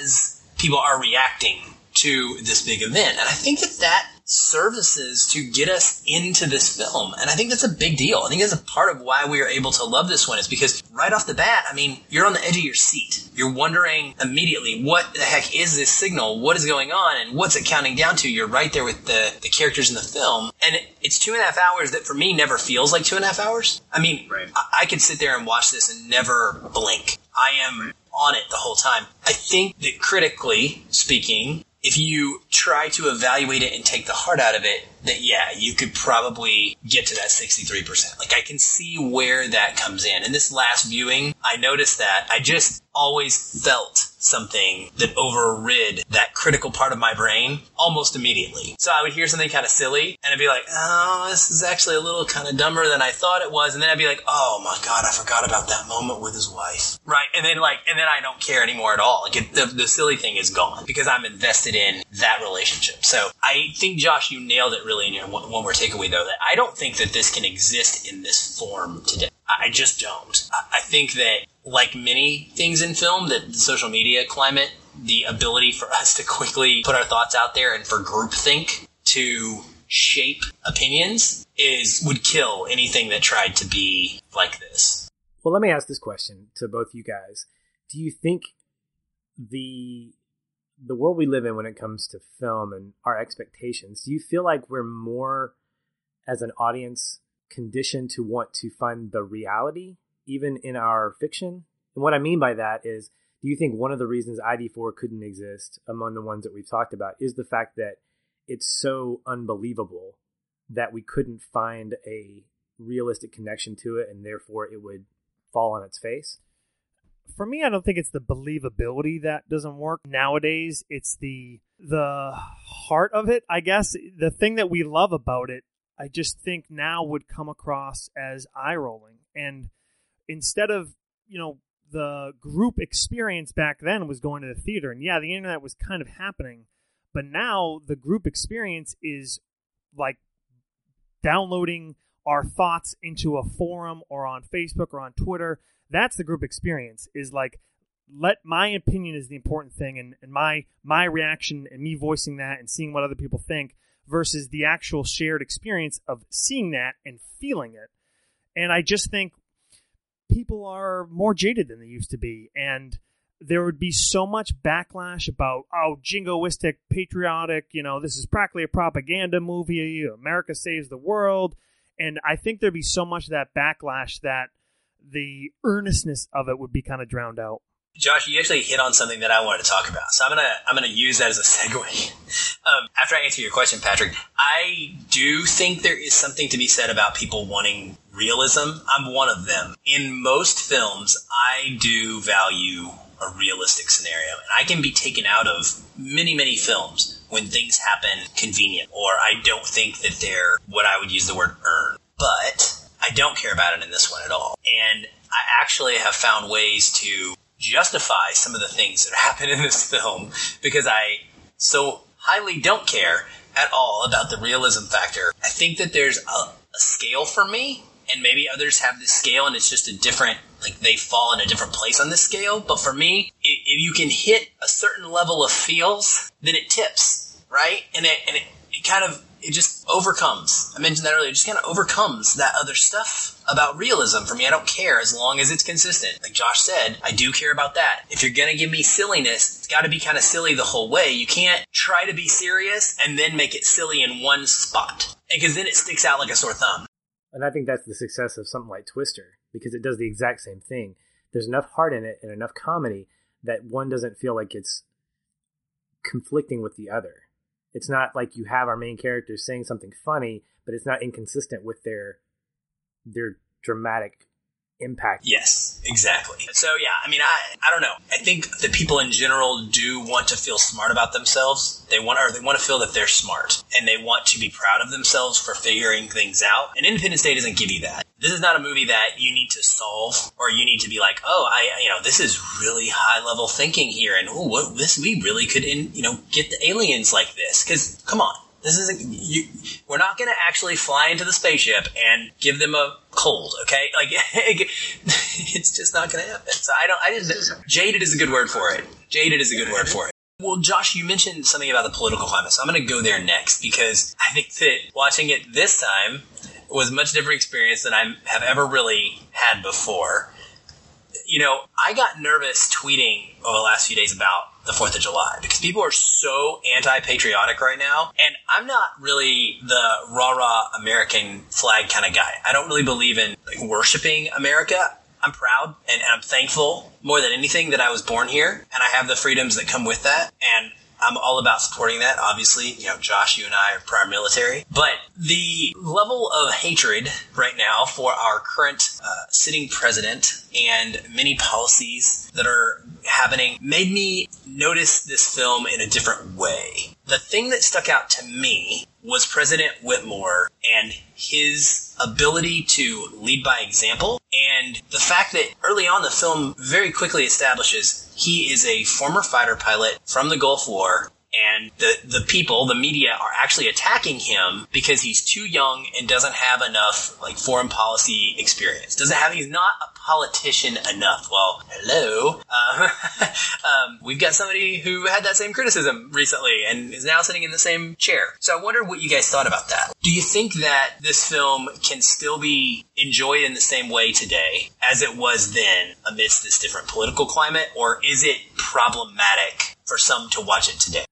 as people are reacting to this big event. And I think that that services to get us into this film. And I think that's a big deal. I think that's a part of why we are able to love this one, is because right off the bat, I mean, you're on the edge of your seat. You're wondering immediately, what the heck is this signal? What is going on? And what's it counting down to? You're right there with the, the characters in the film. And it, it's two and a half hours that for me never feels like two and a half hours. I mean, right. I, I could sit there and watch this and never blink. I am on it the whole time. I think that critically speaking, if you try to evaluate it and take the heart out of it, that, yeah, you could probably get to that sixty-three percent. Like, I can see where that comes in. And this last viewing, I noticed that. I just always felt something that overrid that critical part of my brain almost immediately. So I would hear something kind of silly, and I'd be like, oh, this is actually a little kind of dumber than I thought it was. And then I'd be like, oh, my God, I forgot about that moment with his wife. Right? And then, like, and then I don't care anymore at all. Like, it, the, the silly thing is gone because I'm invested in that relationship. So I think, Josh, you nailed it really. In your one more takeaway, though, that I don't think that this can exist in this form today. I just don't. I think that, like many things in film, that the social media climate, the ability for us to quickly put our thoughts out there and for groupthink to shape opinions is would kill anything that tried to be like this. Well, let me ask this question to both you guys. Do you think the... the world we live in when it comes to film and our expectations, do you feel like we're more, as an audience, conditioned to want to find the reality, even in our fiction? And what I mean by that is, do you think one of the reasons I D four couldn't exist among the ones that we've talked about is the fact that it's so unbelievable that we couldn't find a realistic connection to it, and therefore it would fall on its face? For me, I don't think it's the believability that doesn't work. Nowadays, it's the the heart of it, I guess. The thing that we love about it, I just think now would come across as eye-rolling. And instead of, you know, the group experience back then was going to the theater. And yeah, the internet was kind of happening. But now the group experience is like downloading our thoughts into a forum or on Facebook or on Twitter. That's the group experience, is like, let my opinion is the important thing, and, and my my reaction and me voicing that and seeing what other people think versus the actual shared experience of seeing that and feeling it. And I just think people are more jaded than they used to be. And there would be so much backlash about, oh, jingoistic, patriotic, you know, this is practically a propaganda movie, America saves the world. And I think there'd be so much of that backlash that the earnestness of it would be kind of drowned out. Josh, you actually hit on something that I wanted to talk about, so I'm gonna I'm gonna use that as a segue. Um, after I answer your question, Patrick, I do think there is something to be said about people wanting realism. I'm one of them. In most films, I do value a realistic scenario, and I can be taken out of many, many films when things happen convenient, or I don't think that they're what I would use the word earned, but I don't care about it in this one at all. And I actually have found ways to justify some of the things that happen in this film because I so highly don't care at all about the realism factor. I think that there's a, a scale for me, and maybe others have this scale and it's just a different, like they fall in a different place on this scale. But for me, if you can hit a certain level of feels, then it tips, right? And it, and it, it kind of, it just overcomes. I mentioned that earlier. It just kind of overcomes that other stuff about realism. For me, I don't care as long as it's consistent. Like Josh said, I do care about that. If you're going to give me silliness, it's got to be kind of silly the whole way. You can't try to be serious and then make it silly in one spot, because then it sticks out like a sore thumb. And I think that's the success of something like Twister, because it does the exact same thing. There's enough heart in it and enough comedy that one doesn't feel like it's conflicting with the other. It's not like you have our main characters saying something funny, but it's not inconsistent with their their dramatic impact. Yes, exactly. So, yeah, I mean, I I don't know. I think that people in general do want to feel smart about themselves. They want, or they want to feel that they're smart, and they want to be proud of themselves for figuring things out. And Independence Day doesn't give you that. This is not a movie that you need to solve, or you need to be like, oh, I, you know, this is really high level thinking here, and oh, what this we really could, in, you know, get the aliens like this. Because come on, this isn't. You, we're not going to actually fly into the spaceship and give them a cold, okay? Like, it's just not going to happen. So I don't. I just jaded is a good word for it. Jaded is a good word for it. Well, Josh, you mentioned something about the political climate, so I'm going to go there next, because I think that watching it this time was a much different experience than I have ever really had before. You know, I got nervous tweeting over the last few days about the fourth of July, because people are so anti-patriotic right now, and I'm not really the rah-rah American flag kind of guy. I don't really believe in like, worshiping America. I'm proud, and, and I'm thankful more than anything that I was born here, and I have the freedoms that come with that, and I'm all about supporting that, obviously. You know, Josh, you and I are prior military. But the level of hatred right now for our current uh, sitting president and many policies that are happening made me notice this film in a different way. The thing that stuck out to me was President Whitmore and his ability to lead by example, and the fact that early on the film very quickly establishes he is a former fighter pilot from the Gulf War, and the, the people, the media, are actually attacking him because he's too young and doesn't have enough like foreign policy experience. Doesn't have he's not a politician enough. Well, hello. Uh, um, we've got somebody who had that same criticism recently and is now sitting in the same chair. So I wondered what you guys thought about that. Do you think that this film can still be enjoyed in the same way today as it was then amidst this different political climate, or is it problematic for some to watch it today?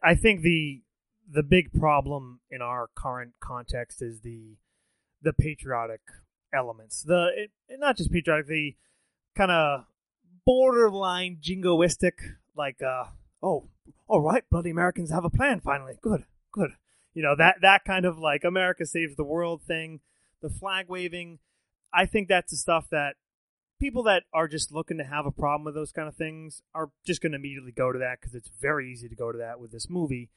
I think the the big problem in our current context is the the patriotic elements. The it, not just patriotic, the kind of borderline jingoistic, like uh, oh, all right, bloody Americans have a plan finally. Good, good. You know, that that kind of like America saves the world thing, the flag waving. I think that's the stuff that people that are just looking to have a problem with those kind of things are just going to immediately go to that, because it's very easy to go to that with this movie.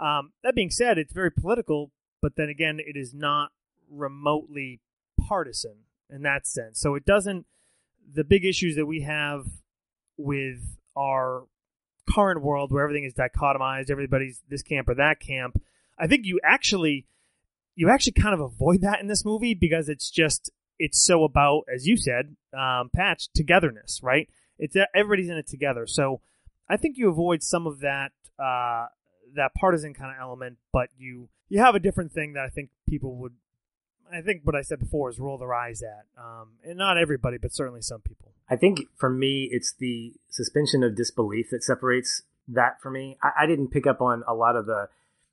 Um, that being said, it's very political, but then again, it is not remotely partisan in that sense. So it doesn't, the big issues that we have with our current world where everything is dichotomized, everybody's this camp or that camp, I think you actually, you actually kind of avoid that in this movie, because it's just, it's so about, as you said, um, Patch, togetherness, right? It's everybody's in it together. So I think you avoid some of that uh, that partisan kind of element, but you you have a different thing that I think people would, I think what I said before is roll their eyes at. Um, and not everybody, but certainly some people. I think for me, it's the suspension of disbelief that separates that for me. I, I didn't pick up on a lot of the,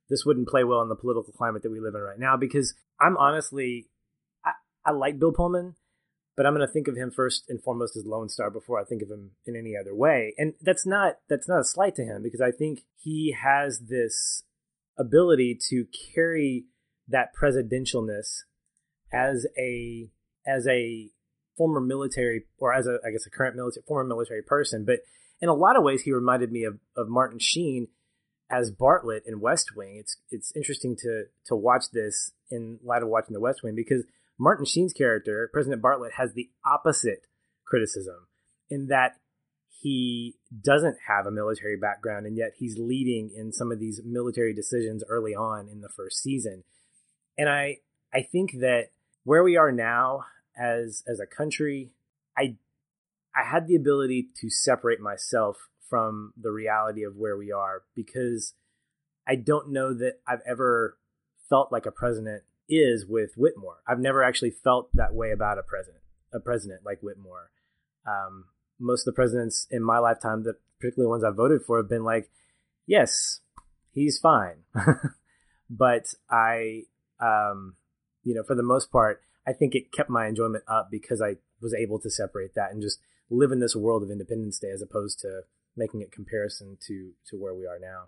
this wouldn't play well in the political climate that we live in right now, because I'm honestly... I like Bill Pullman, but I'm going to think of him first and foremost as Lone Star before I think of him in any other way. And that's not that's not a slight to him, because I think he has this ability to carry that presidentialness as a as a former military, or as a I guess a current military former military person. But in a lot of ways, he reminded me of, of Martin Sheen as Bartlett in West Wing. It's it's interesting to to watch this in light of watching The West Wing, because Martin Sheen's character, President Bartlett, has the opposite criticism, in that he doesn't have a military background, and yet he's leading in some of these military decisions early on in the first season. And I I think that where we are now as as a country, I I had the ability to separate myself from the reality of where we are, because I don't know that I've ever felt like a president is with Whitmore. I've never actually felt that way about a president, a president like Whitmore. Um, most of the presidents in my lifetime, the particularly ones I've voted for, have been like, yes, he's fine. But I, um, you know, for the most part, I think it kept my enjoyment up, because I was able to separate that and just live in this world of Independence Day, as opposed to making it comparison to, to where we are now.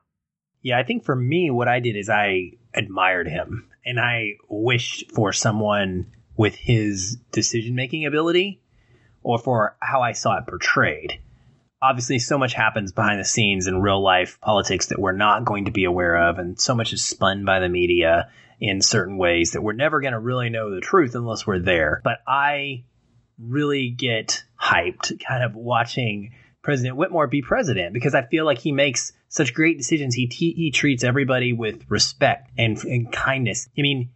Yeah, I think for me, what I did is I admired him, and I wished for someone with his decision-making ability, or for how I saw it portrayed. Obviously, so much happens behind the scenes in real life politics that we're not going to be aware of, and so much is spun by the media in certain ways that we're never going to really know the truth unless we're there. But I really get hyped kind of watching President Whitmore be president, because I feel like he makes such great decisions. He t- he treats everybody with respect and, and kindness. I mean,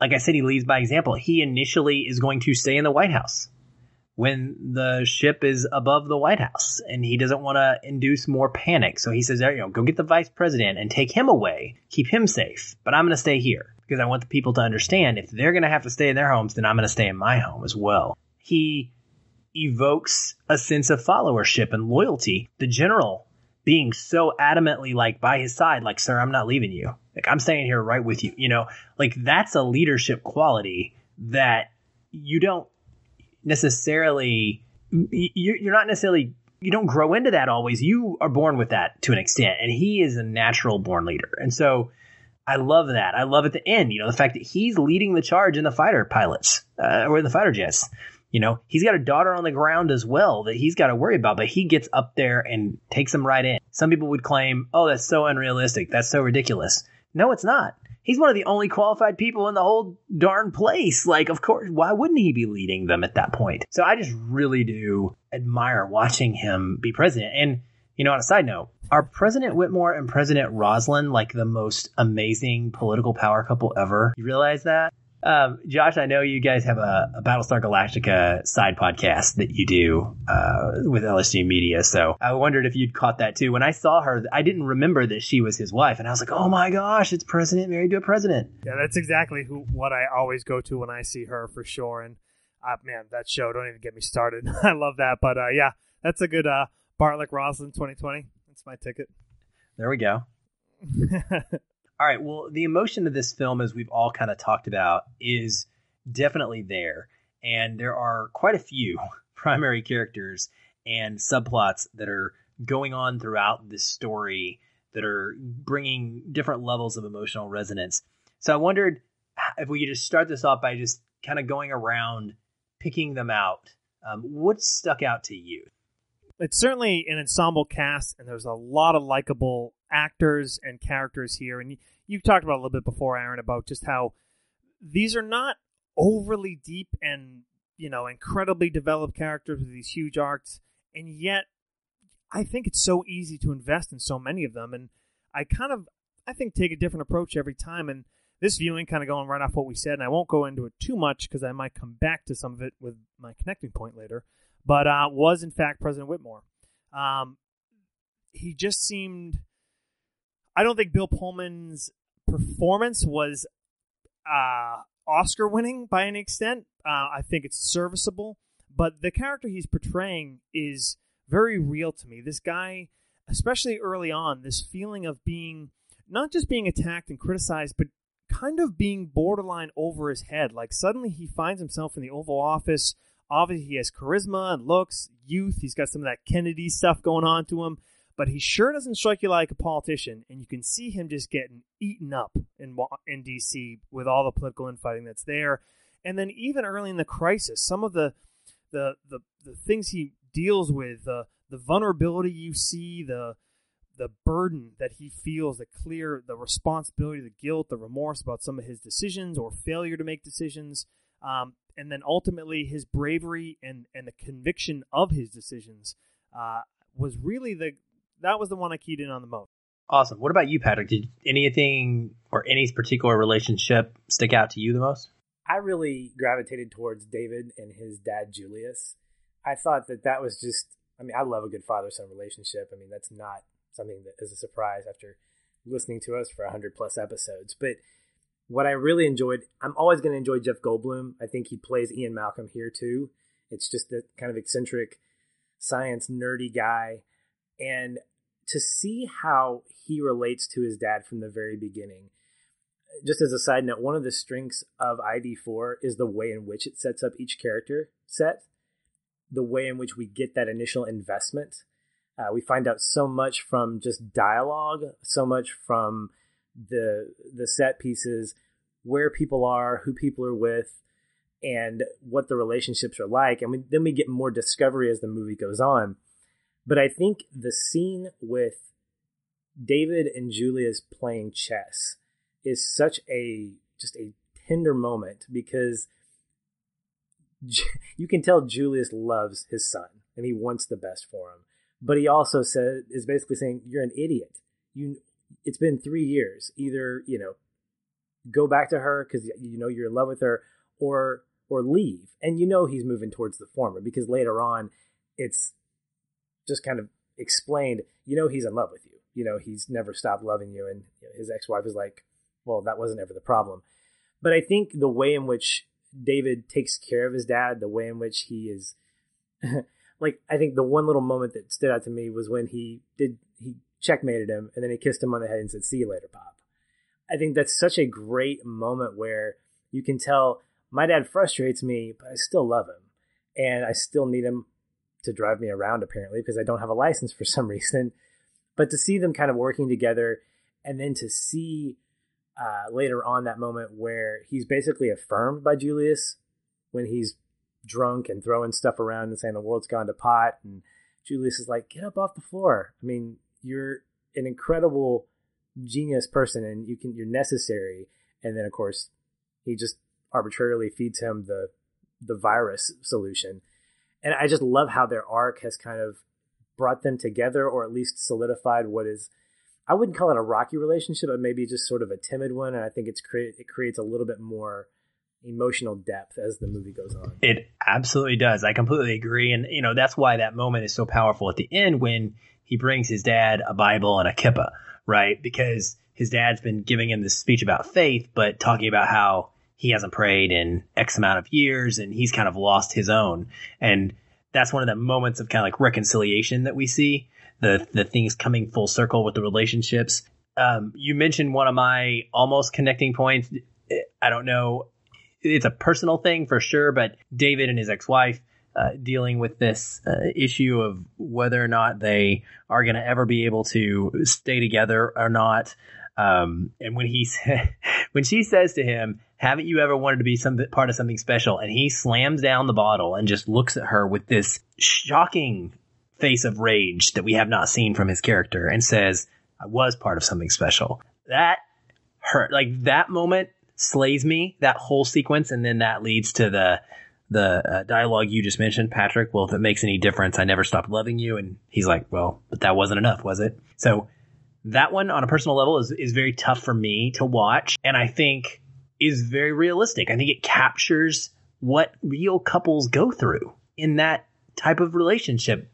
like I said, he leads by example. He initially is going to stay in the White House, when the ship is above the White House, and he doesn't want to induce more panic. So he says, you know, go get the vice president and take him away. Keep him safe. But I'm going to stay here because I want the people to understand if they're going to have to stay in their homes, then I'm going to stay in my home as well. He evokes a sense of followership and loyalty. The general being so adamantly like by his side, like, sir, I'm not leaving you. Like, I'm staying here right with you. You know, like that's a leadership quality that you don't necessarily you're not necessarily you don't grow into that always. You are born with that to an extent, and he is a natural born leader. And so I love that. I love at the end, you know, the fact that he's leading the charge in the fighter pilots uh, or in the fighter jets. You know, he's got a daughter on the ground as well that he's got to worry about, but he gets up there and takes them right in. Some people would claim, oh, that's so unrealistic. That's so ridiculous. No, it's not. He's one of the only qualified people in the whole darn place. Like, of course, why wouldn't he be leading them at that point? So I just really do admire watching him be president. And, you know, on a side note, are President Whitmore and President Roslin like the most amazing political power couple ever? You realize that? Um, Josh, I know you guys have a, a Battlestar Galactica side podcast that you do uh, with L S G Media. So I wondered if you'd caught that, too. When I saw her, I didn't remember that she was his wife. And I was like, oh, my gosh, it's president married to a president. Yeah, that's exactly who what I always go to when I see her for sure. And uh, man, that show, don't even get me started. I love that. But uh, yeah, that's a good uh, Bartlett Roslin twenty twenty. That's my ticket. There we go. All right. Well, the emotion of this film, as we've all kind of talked about, is definitely there. And there are quite a few primary characters and subplots that are going on throughout this story that are bringing different levels of emotional resonance. So I wondered if we could just start this off by just kind of going around, picking them out. Um, what stuck out to you? It's certainly an ensemble cast, and there's a lot of likable actors and characters here. And you've talked about a little bit before, Aaron, about just how these are not overly deep and, you know, incredibly developed characters with these huge arcs. And yet I think it's so easy to invest in so many of them. And I kind of, I think, take a different approach every time. And this viewing, kind of going right off what we said, and I won't go into it too much because I might come back to some of it with my connecting point later, but uh, was in fact President Whitmore. Um, he just seemed... I don't think Bill Pullman's performance was uh, Oscar-winning by any extent. Uh, I think it's serviceable. But the character he's portraying is very real to me. This guy, especially early on, this feeling of being, not just being attacked and criticized, but kind of being borderline over his head. Like, suddenly he finds himself in the Oval Office. Obviously, he has charisma and looks, youth. He's got some of that Kennedy stuff going on to him. But he sure doesn't strike you like a politician, and you can see him just getting eaten up in in D C with all the political infighting that's there. And then even early in the crisis, some of the the the, the things he deals with, the uh, the vulnerability you see, the the burden that he feels, the clear, the responsibility, the guilt, the remorse about some of his decisions or failure to make decisions, um, and then ultimately his bravery and and the conviction of his decisions uh, was really the. That was the one I keyed in on the most. Awesome. What about you, Patrick? Did anything or any particular relationship stick out to you the most? I really gravitated towards David and his dad, Julius. I thought that that was just, I mean, I love a good father-son relationship. I mean, that's not something that is a surprise after listening to us for one hundred plus episodes. But what I really enjoyed, I'm always going to enjoy Jeff Goldblum. I think he plays Ian Malcolm here too. It's just that kind of eccentric, science nerdy guy. And to see how he relates to his dad from the very beginning. Just as a side note, one of the strengths of I D four is the way in which it sets up each character set, the way in which we get that initial investment. Uh, we find out so much from just dialogue, so much from the the set pieces, where people are, who people are with, and what the relationships are like. And we, then we get more discovery as the movie goes on. But I think the scene with David and Julius playing chess is such a, just a tender moment because you can tell Julius loves his son and he wants the best for him. But he also says, is basically saying, you're an idiot. You, it's been three years. Either, you know, go back to her because you know you're in love with her, or or leave. And you know he's moving towards the former, because later on it's just kind of explained, you know, he's in love with you. You know, he's never stopped loving you. And his ex-wife is like, well, that wasn't ever the problem. But I think the way in which David takes care of his dad, the way in which he is like, I think the one little moment that stood out to me was when he did, he checkmated him and then he kissed him on the head and said, see you later, Pop. I think that's such a great moment where you can tell my dad frustrates me, but I still love him and I still need him to drive me around apparently because I don't have a license for some reason, but to see them kind of working together and then to see Uh, later on that moment where he's basically affirmed by Julius when he's drunk and throwing stuff around and saying the world's gone to pot. And Julius is like, get up off the floor. I mean, you're an incredible genius person and you can, you're necessary. And then of course he just arbitrarily feeds him the, the virus solution. And I just love how their arc has kind of brought them together, or at least solidified what is, I wouldn't call it a rocky relationship, but maybe just sort of a timid one. And I think it's cre- it creates a little bit more emotional depth as the movie goes on. It absolutely does. I completely agree. And, you know, that's why that moment is so powerful at the end when he brings his dad a Bible and a kippah, right? Because his dad's been giving him this speech about faith, but talking about how he hasn't prayed in X amount of years and he's kind of lost his own. And that's one of the moments of kind of like reconciliation that we see. The the things coming full circle with the relationships. Um, you mentioned one of my almost connecting points. I don't know. It's a personal thing for sure, but David and his ex-wife uh, dealing with this uh, issue of whether or not they are going to ever be able to stay together or not. Um, and when he when she says to him, haven't you ever wanted to be some part of something special? And he slams down the bottle and just looks at her with this shocking face of rage that we have not seen from his character and says, I was part of something special. That hurt. Like that moment slays me, that whole sequence. And then that leads to the the uh, dialogue you just mentioned, Patrick. Well, if it makes any difference, I never stopped loving you. And he's like, well, but that wasn't enough, was it? So that one on a personal level is, is very tough for me to watch. And I think is very realistic. I think it captures what real couples go through in that type of relationship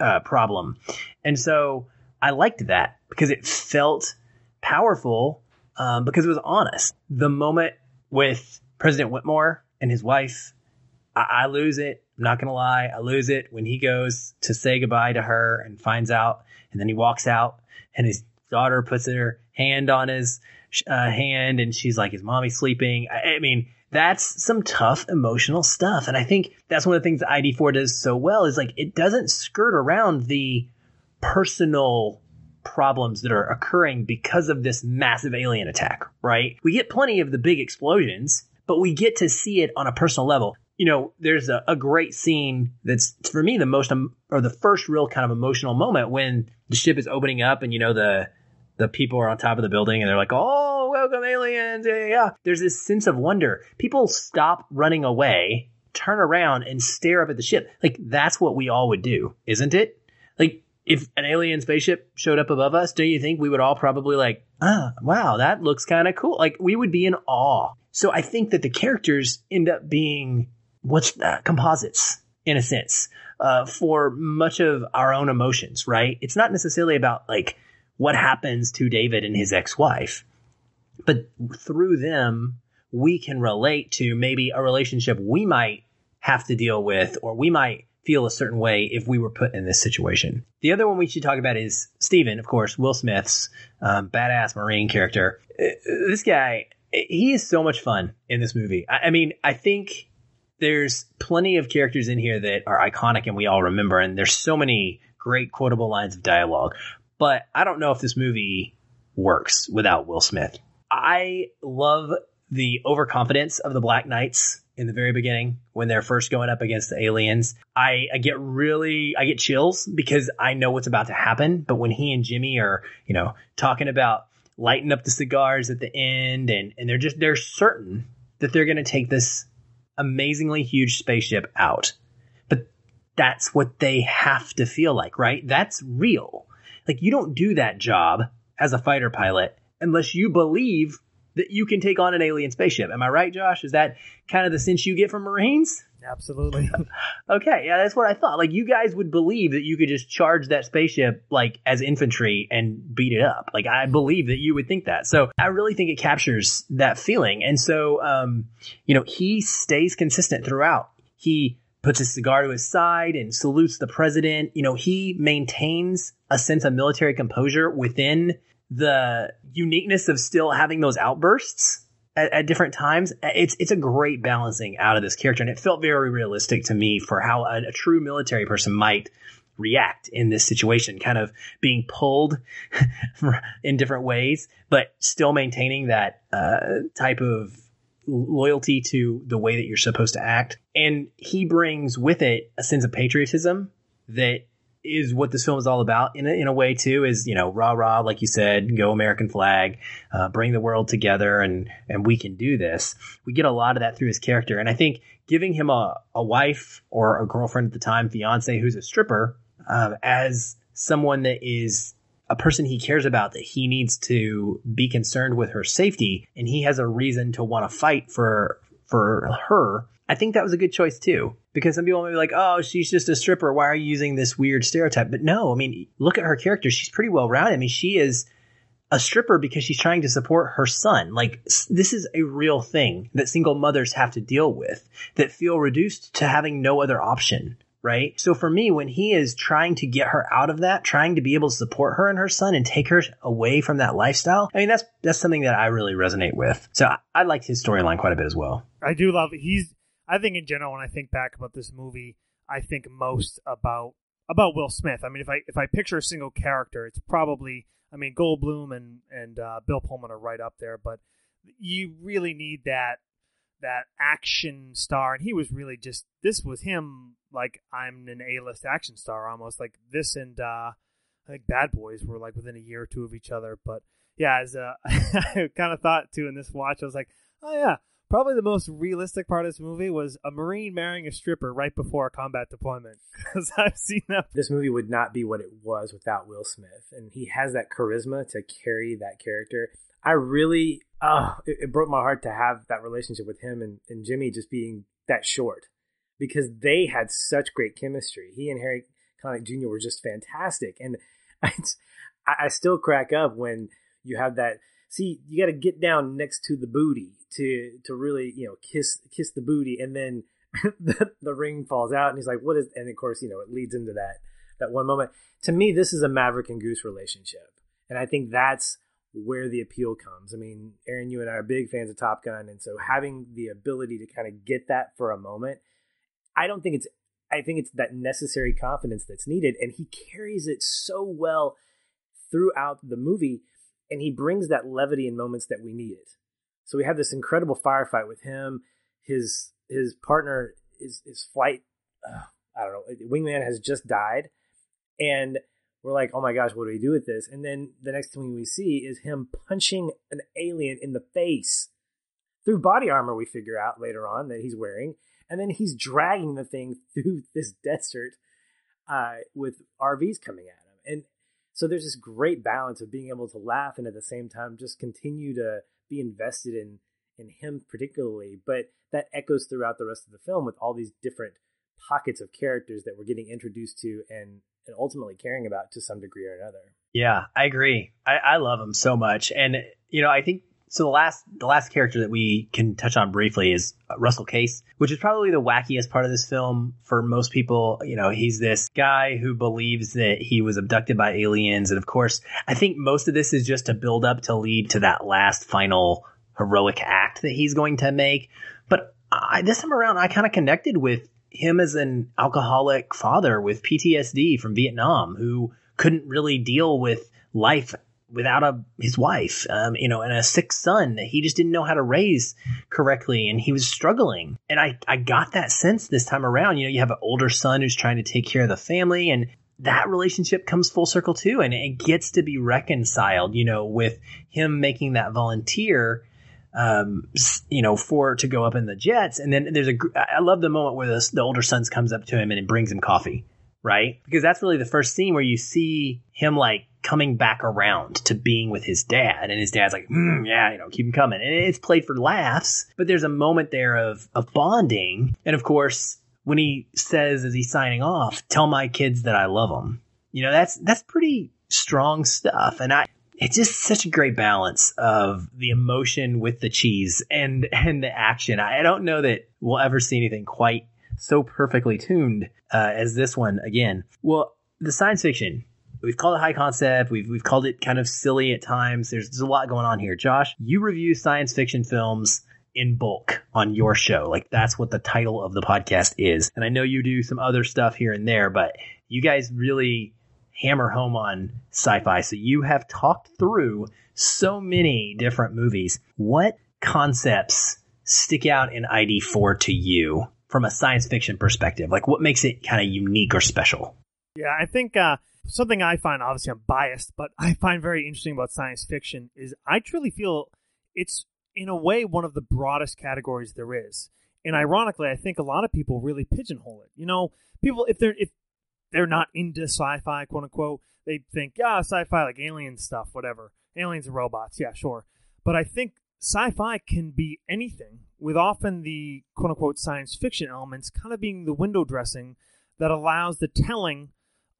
Uh, problem. And so I liked that because it felt powerful um, because it was honest. The moment with President Whitmore and his wife, I, I lose it. I'm not going to lie. I lose it when he goes to say goodbye to her and finds out. And then he walks out and his daughter puts her hand on his uh, hand and she's like, is mommy sleeping? I, I mean, that's some tough emotional stuff. And I think that's one of the things that I D four does so well is like it doesn't skirt around the personal problems that are occurring because of this massive alien attack, right? We get plenty of the big explosions, but we get to see it on a personal level. You know, there's a, a great scene that's for me the most um, or the first real kind of emotional moment when the ship is opening up and, you know, the the people are on top of the building and they're like, oh, welcome aliens. Yeah, yeah, yeah. There's this sense of wonder. People stop running away, turn around and stare up at the ship. Like that's what we all would do, isn't it? Like if an alien spaceship showed up above us, do you think we would all probably like, ah, oh, wow, that looks kind of cool. Like we would be in awe. So I think that the characters end up being what's that? Composites in a sense uh, for much of our own emotions, right? It's not necessarily about like, what happens to David and his ex-wife. But through them, we can relate to maybe a relationship we might have to deal with, or we might feel a certain way if we were put in this situation. The other one we should talk about is Stephen, of course, Will Smith's um, badass Marine character. This guy, he is so much fun in this movie. I, I mean, I think there's plenty of characters in here that are iconic and we all remember, and there's so many great quotable lines of dialogue. But I don't know if this movie works without Will Smith. I love the overconfidence of the Black Knights in the very beginning when they're first going up against the aliens. I, I get really, I get chills because I know what's about to happen. But when he and Jimmy are, you know, talking about lighting up the cigars at the end and, and they're just, they're certain that they're going to take this amazingly huge spaceship out. But that's what they have to feel like, right? That's real. Like you don't do that job as a fighter pilot unless you believe that you can take on an alien spaceship. Am I right, Josh? Is that kind of the sense you get from Marines? Absolutely. Okay. Yeah, that's what I thought. Like, you guys would believe that you could just charge that spaceship, like, as infantry and beat it up. Like, I believe that you would think that. So I really think it captures that feeling. And so, um, you know, he stays consistent throughout. He puts his cigar to his side and salutes the president. You know, he maintains a sense of military composure within the uniqueness of still having those outbursts at, at different times. It's it's a great balancing out of this character. And it felt very realistic to me for how a, a true military person might react in this situation, kind of being pulled in different ways, but still maintaining that uh, type of loyalty to the way that you're supposed to act. And he brings with it a sense of patriotism that is what this film is all about in a, in a way too, is, you know, rah, rah, like you said, go American flag, uh, bring the world together and, and we can do this. We get a lot of that through his character. And I think giving him a, a wife or a girlfriend at the time, fiance, who's a stripper, um, as someone that is a person he cares about, that he needs to be concerned with her safety. And he has a reason to want to fight for, for her. I think that was a good choice too, because some people may be like, oh, she's just a stripper. Why are you using this weird stereotype? But no, I mean, look at her character. She's pretty well-rounded. I mean, she is a stripper because she's trying to support her son. Like, this is a real thing that single mothers have to deal with, that feel reduced to having no other option, right? So for me, when he is trying to get her out of that, trying to be able to support her and her son and take her away from that lifestyle, I mean, that's, that's something that I really resonate with. So I, I liked his storyline quite a bit as well. I do love it. He's, I think in general, when I think back about this movie, I think most about about Will Smith. I mean, if I if I picture a single character, it's probably, I mean, Goldblum and and uh, Bill Pullman are right up there. But you really need that that action star, and he was really just this was him. Like, I'm an A-list action star almost. Like this and uh, I think Bad Boys were like within a year or two of each other. But yeah, as uh, I kind of thought too in this watch, I was like, oh yeah. Probably the most realistic part of this movie was a Marine marrying a stripper right before a combat deployment, because I've seen that. This movie would not be what it was without Will Smith, and he has that charisma to carry that character. I really, uh, it, it broke my heart to have that relationship with him and, and Jimmy just being that short, because they had such great chemistry. He and Harry Connick Junior were just fantastic, and I, I still crack up when you have that. See, you got to get down next to the booty to to really, you know, kiss kiss the booty, and then the, the ring falls out, and he's like, "What is?" And of course, you know, it leads into that that one moment. To me, this is a Maverick and Goose relationship, and I think that's where the appeal comes. I mean, Aaron, you and I are big fans of Top Gun, and so having the ability to kind of get that for a moment, I don't think it's. I think it's that necessary confidence that's needed, and he carries it so well throughout the movie. And he brings that levity in moments that we need it. So we have this incredible firefight with him. His his partner, his, his flight, uh, I don't know, wingman has just died. And we're like, oh my gosh, what do we do with this? And then the next thing we see is him punching an alien in the face. Through body armor, we figure out later on that he's wearing. And then he's dragging the thing through this desert uh, with R Vs coming at him. And so there's this great balance of being able to laugh and at the same time just continue to be invested in in him particularly. But that echoes throughout the rest of the film with all these different pockets of characters that we're getting introduced to and, and ultimately caring about to some degree or another. Yeah, I agree. I, I love him so much. And, you know, I think so the last the last character that we can touch on briefly is Russell Case, which is probably the wackiest part of this film for most people. You know, he's this guy who believes that he was abducted by aliens. And of course, I think most of this is just to build up to lead to that last final heroic act that he's going to make. But I, this time around, I kind of connected with him as an alcoholic father with P T S D from Vietnam who couldn't really deal with life without a his wife, um, you know, and a sick son that he just didn't know how to raise correctly. And he was struggling. And I, I got that sense this time around. You know, you have an older son who's trying to take care of the family, and that relationship comes full circle too. And it gets to be reconciled, you know, with him making that volunteer, um, you know, for to go up in the jets. And then there's a, I love the moment where the, the older son comes up to him and it brings him coffee. Right? Because that's really the first scene where you see him like coming back around to being with his dad, and his dad's like, mm, yeah, you know, keep him coming. And it's played for laughs, but there's a moment there of, of bonding. And of course, when he says, as he's signing off, tell my kids that I love them, you know, that's, that's pretty strong stuff. And I, it's just such a great balance of the emotion with the cheese and, and the action. I don't know that we'll ever see anything quite so perfectly tuned uh, as this one again. Well, the science fiction, we've called it high concept. We've we've called it kind of silly at times. There's, there's a lot going on here. Josh, you review science fiction films in bulk on your show. Like, that's what the title of the podcast is. And I know you do some other stuff here and there, but you guys really hammer home on sci-fi. So you have talked through so many different movies. What concepts stick out in I D four to you from a science fiction perspective? Like, what makes it kind of unique or special? Yeah, I think uh, something I find, obviously I'm biased, but I find very interesting about science fiction is I truly feel it's, in a way, one of the broadest categories there is. And ironically, I think a lot of people really pigeonhole it. You know, people, if they're if they're not into sci-fi, quote unquote, they think, yeah, sci-fi, like alien stuff, whatever. Aliens and robots, yeah, sure. But I think sci-fi can be anything, with often the quote unquote science fiction elements kind of being the window dressing that allows the telling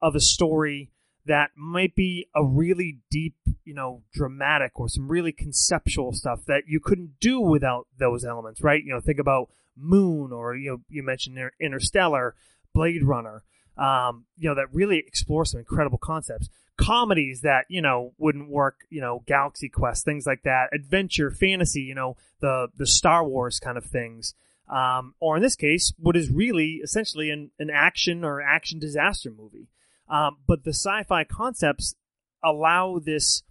of a story that might be a really deep, you know, dramatic or some really conceptual stuff that you couldn't do without those elements, right? You know, think about Moon, or, you know, you mentioned Interstellar, Blade Runner, um, you know, that really explore some incredible concepts. Comedies that, you know, wouldn't work, you know, Galaxy Quest, things like that, adventure, fantasy, you know, the, the Star Wars kind of things. Um, or in this case, what is really essentially an, an action or action disaster movie. Um, but the sci-fi concepts allow this,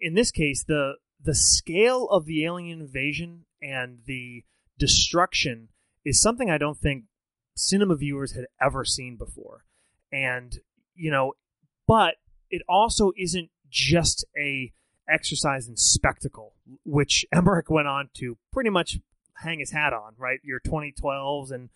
in this case, the the scale of the alien invasion and the destruction is something I don't think cinema viewers had ever seen before. And, you know, but it also isn't just a exercise in spectacle, which Emmerich went on to pretty much hang his hat on, right? Your twenty twelves and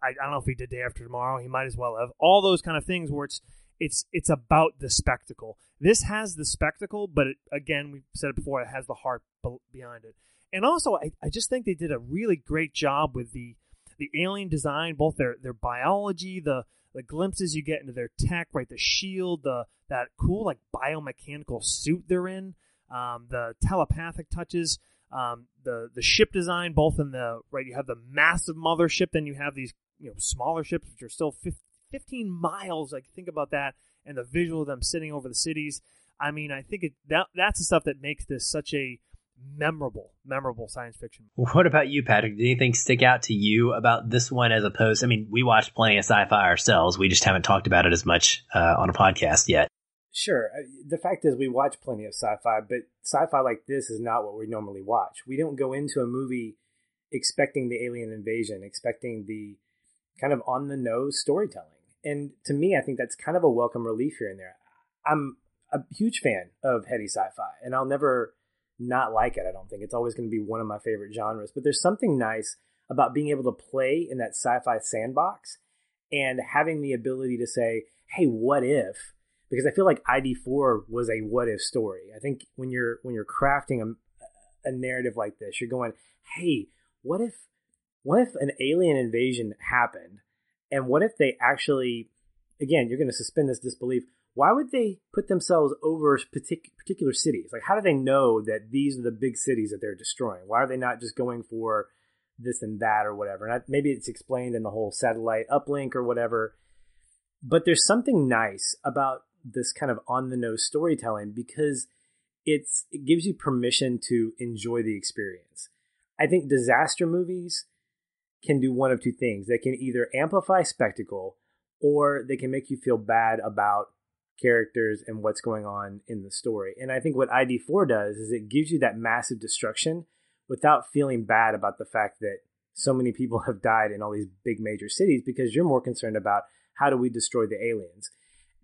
I, I don't know if he did Day After Tomorrow. He might as well have. All those kind of things where it's it's it's about the spectacle. This has the spectacle, but it, again, we've said it before, it has the heart behind it. And also, I, I just think they did a really great job with the the alien design, both their their biology, the the glimpses you get into their tech, right? The shield, the that cool like biomechanical suit they're in, um, the telepathic touches. Um, the, the ship design, both in the, right, you have the massive mothership, then you have these, you know, smaller ships, which are still fifteen miles. Like, think about that. And the visual of them sitting over the cities. I mean, I think it, that that's the stuff that makes this such a memorable, memorable science fiction movie. What about you, Patrick? Did anything stick out to you about this one as opposed, I mean, we watched plenty of sci-fi ourselves. We just haven't talked about it as much uh, on a podcast yet. Sure. The fact is we watch plenty of sci-fi, but sci-fi like this is not what we normally watch. We don't go into a movie expecting the alien invasion, expecting the kind of on-the-nose storytelling. And to me, I think that's kind of a welcome relief here and there. I'm a huge fan of heady sci-fi, and I'll never not like it, I don't think. It's always going to be one of my favorite genres. But there's something nice about being able to play in that sci-fi sandbox and having the ability to say, hey, what if? Because I feel like I D four was a what if story. I think when you're when you're crafting a, a narrative like this, you're going, hey, what if what if an alien invasion happened? And what if they actually, again, you're going to suspend this disbelief. Why would they put themselves over partic- particular cities? Like, how do they know that these are the big cities that they're destroying? Why are they not just going for this and that or whatever? And I, maybe it's explained in the whole satellite uplink or whatever. But there's something nice about this kind of on-the-nose storytelling, because it's it gives you permission to enjoy the experience. I think disaster movies can do one of two things. They can either amplify spectacle, or they can make you feel bad about characters and what's going on in the story. And I think what I D four does is it gives you that massive destruction without feeling bad about the fact that so many people have died in all these big major cities, because you're more concerned about how do we destroy the aliens.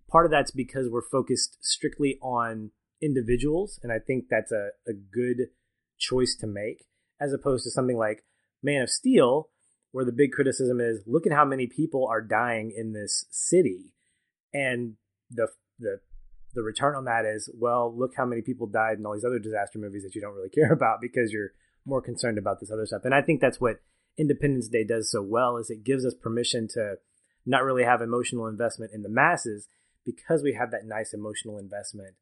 Part of that's because we're focused strictly on individuals, and I think that's a, a good choice to make, as opposed to something like Man of Steel, where the big criticism is, look at how many people are dying in this city, and the the the return on that is, well, look how many people died in all these other disaster movies that you don't really care about because you're more concerned about this other stuff. And I think that's what Independence Day does so well, is it gives us permission to not really have emotional investment in the masses because we have that nice emotional investment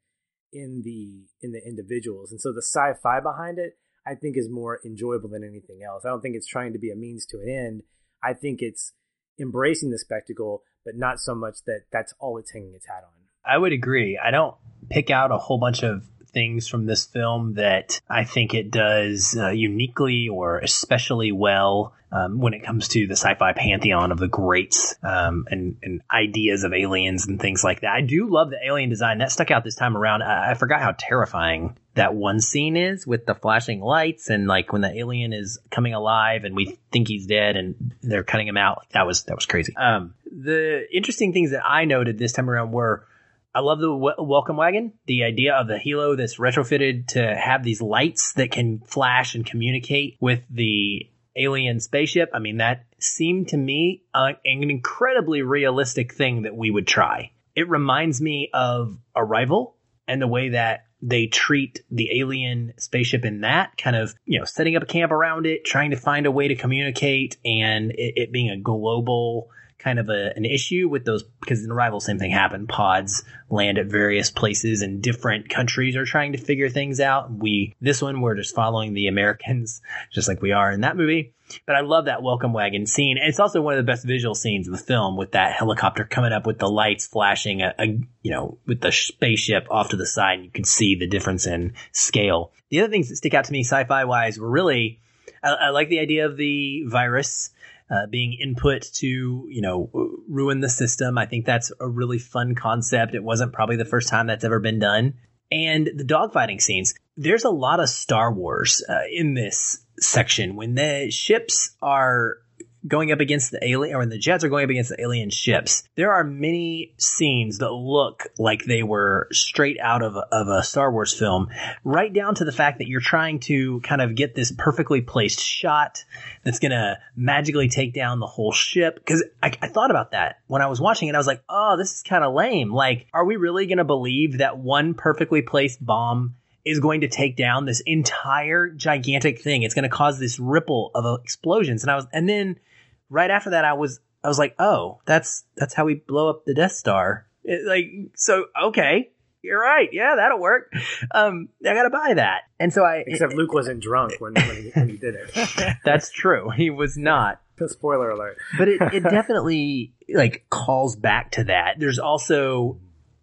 in the in the individuals. And so the sci-fi behind it, I think, is more enjoyable than anything else. I don't think it's trying to be a means to an end. I think it's embracing the spectacle, but not so much that that's all it's hanging its hat on. I would agree. I don't pick out a whole bunch of things from this film that I think it does uh, uniquely or especially well um, when it comes to the sci-fi pantheon of the greats um, and, and ideas of aliens and things like that. I do love the alien design. That stuck out this time around. I, I forgot how terrifying that one scene is with the flashing lights, and like when the alien is coming alive and we think he's dead and they're cutting him out. Like, that was, that was crazy. Um, the interesting things that I noted this time around were, I love the w- welcome wagon, the idea of the helo that's retrofitted to have these lights that can flash and communicate with the alien spaceship. I mean, that seemed to me uh, an incredibly realistic thing that we would try. It reminds me of Arrival and the way that they treat the alien spaceship in that, kind of, you know, setting up a camp around it, trying to find a way to communicate, and it, it being a global kind of a, an issue with those, because in Arrival, same thing happened. Pods land at various places and different countries are trying to figure things out. We, this one, we're just following the Americans, just like we are in that movie. But I love that welcome wagon scene. And it's also one of the best visual scenes of the film, with that helicopter coming up with the lights flashing, a, a you know, with the spaceship off to the side. And you can see the difference in scale. The other things that stick out to me sci-fi wise were really, I, I like the idea of the virus Uh, being input to, you know, ruin the system. I think that's a really fun concept. It wasn't probably the first time that's ever been done. And the dogfighting scenes. There's a lot of Star Wars uh, in this section. When the ships are going up against the alien, or when the jets are going up against the alien ships, there are many scenes that look like they were straight out of a, of a Star Wars film, right down to the fact that you're trying to kind of get this perfectly placed shot that's going to magically take down the whole ship. Because I, I thought about that when I was watching it. I was like, oh, this is kind of lame. Like, are we really going to believe that one perfectly placed bomb is going to take down this entire gigantic thing? It's going to cause this ripple of explosions. And I was, and then right after that, I was I was like, oh, that's that's how we blow up the Death Star. It, like, so, okay, you're right. Yeah, that'll work. Um, I got to buy that. And so I except Luke wasn't drunk when, when, he, when he did it. That's true. He was not. Spoiler alert. But it, it definitely like calls back to that. There's also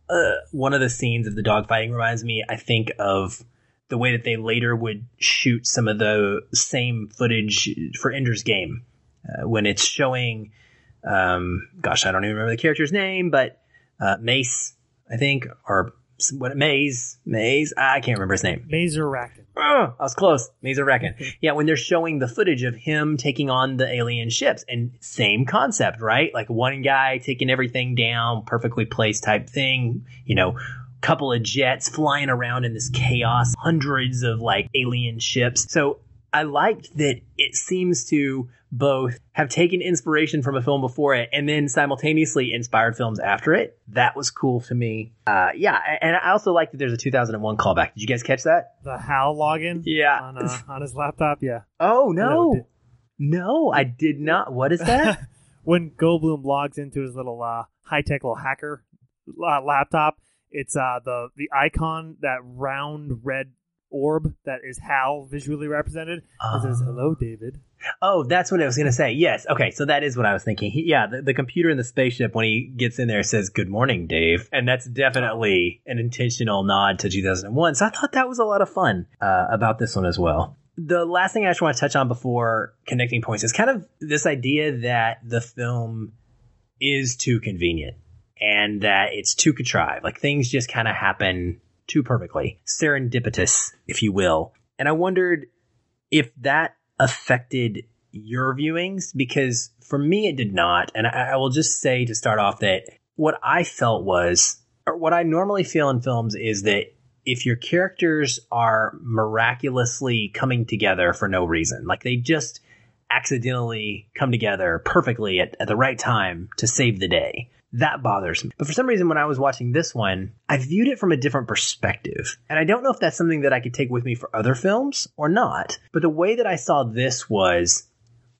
uh, one of the scenes of the dogfighting reminds me, I think, of the way that they later would shoot some of the same footage for Ender's Game. Uh, when it's showing, um, gosh, I don't even remember the character's name, but uh, Mace, I think, or what? Maze, Maze, I can't remember his name. Mazerakin. Oh, I was close. Mazerakin. Yeah, when they're showing the footage of him taking on the alien ships, and same concept, right? Like one guy taking everything down, perfectly placed type thing, you know, couple of jets flying around in this chaos, hundreds of like alien ships. So I liked that it seems to both have taken inspiration from a film before it and then simultaneously inspired films after it. That was cool to me. Uh, yeah, and I also like that there's a two thousand one callback. Did you guys catch that? The H A L login? Yeah. On, uh, on his laptop, yeah. Oh, no. No, no, I did not. What is that? When Goldblum logs into his little uh, high-tech little hacker uh, laptop, it's uh, the, the icon, that round red orb that is H A L visually represented. Uh, it says, hello, David. Oh, that's what I was going to say. Yes. Okay. So that is what I was thinking. He, yeah. The, the computer in the spaceship, when he gets in there, says, good morning, Dave. And that's definitely an intentional nod to two thousand one. So I thought that was a lot of fun uh, about this one as well. The last thing I just want to touch on before connecting points is kind of this idea that the film is too convenient and that it's too contrived. Like things just kind of happen too perfectly. Serendipitous, if you will. And I wondered if that affected your viewings, because for me it did not. And I, I will just say to start off that what I felt was, or what I normally feel in films, is that if your characters are miraculously coming together for no reason, like they just accidentally come together perfectly at, at the right time to save the day, That bothers me. But for some reason, when I was watching this one, I viewed it from a different perspective. And I don't know if that's something that I could take with me for other films or not. But the way that I saw this was,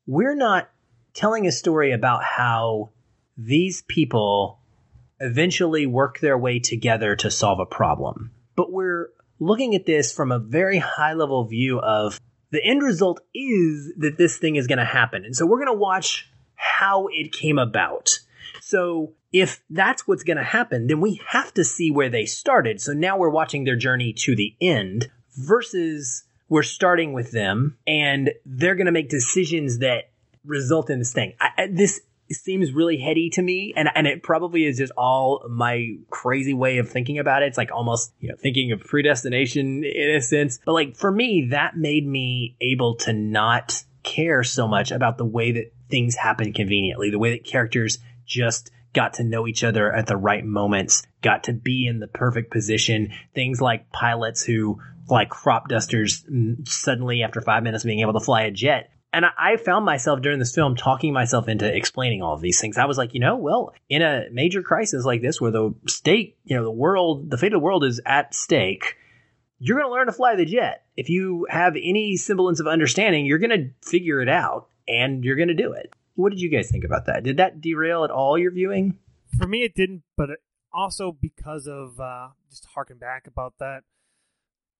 we're not telling a story about how these people eventually work their way together to solve a problem. But we're looking at this from a very high level view of the end result is that this thing is going to happen. And so we're going to watch how it came about. So if that's what's going to happen, then we have to see where they started. So now we're watching their journey to the end versus we're starting with them and they're going to make decisions that result in this thing. I, this seems really heady to me, and and it probably is just all my crazy way of thinking about it. It's like almost, you know, thinking of predestination in a sense. But like for me, that made me able to not care so much about the way that things happen conveniently, the way that characters just got to know each other at the right moments, got to be in the perfect position. Things like pilots who fly crop dusters suddenly after five minutes of being able to fly a jet. And I found myself during this film talking myself into explaining all of these things. I was like, you know, well, in a major crisis like this where the state, you know, the world, the fate of the world is at stake, you're going to learn to fly the jet. If you have any semblance of understanding, you're going to figure it out and you're going to do it. What did you guys think about that? Did that derail at all your viewing? For me, it didn't, but also because of uh, just harking back about that.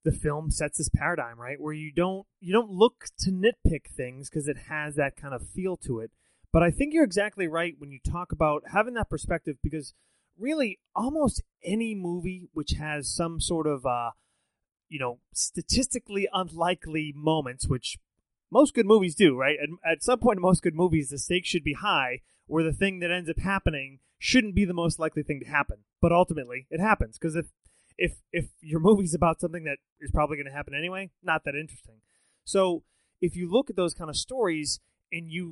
The film sets this paradigm, right, where you don't you don't look to nitpick things because it has that kind of feel to it. But I think you're exactly right when you talk about having that perspective, because really almost any movie which has some sort of uh, you know statistically unlikely moments, which most good movies do, right? And at some point in most good movies, the stakes should be high, where the thing that ends up happening shouldn't be the most likely thing to happen, but ultimately it happens because if If if your movie's about something that is probably going to happen anyway, not that interesting. So if you look at those kind of stories and you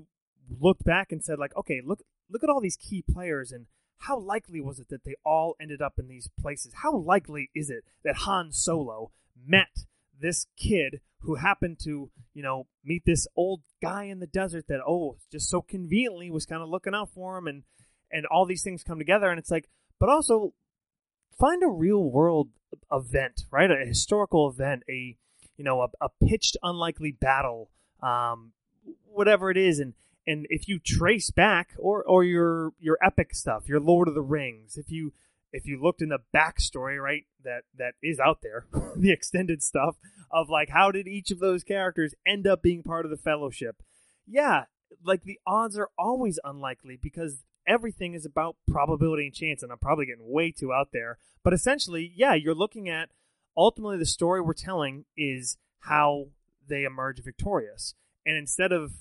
looked back and said, like, okay, look look at all these key players and how likely was it that they all ended up in these places? How likely is it that Han Solo met this kid who happened to, you know, meet this old guy in the desert that, oh, just so conveniently was kind of looking out for him, and and all these things come together. And it's like, but also find a real world event, right? A historical event, a, you know, a, a pitched unlikely battle, um, whatever it is. And, and if you trace back or, or your, your epic stuff, your Lord of the Rings, if you, if you looked in the backstory, right, that, that is out there, the extended stuff of like, how did each of those characters end up being part of the Fellowship? Yeah. Like the odds are always unlikely because everything is about probability and chance, and I'm probably getting way too out there. But essentially, yeah, you're looking at ultimately the story we're telling is how they emerge victorious. And instead of,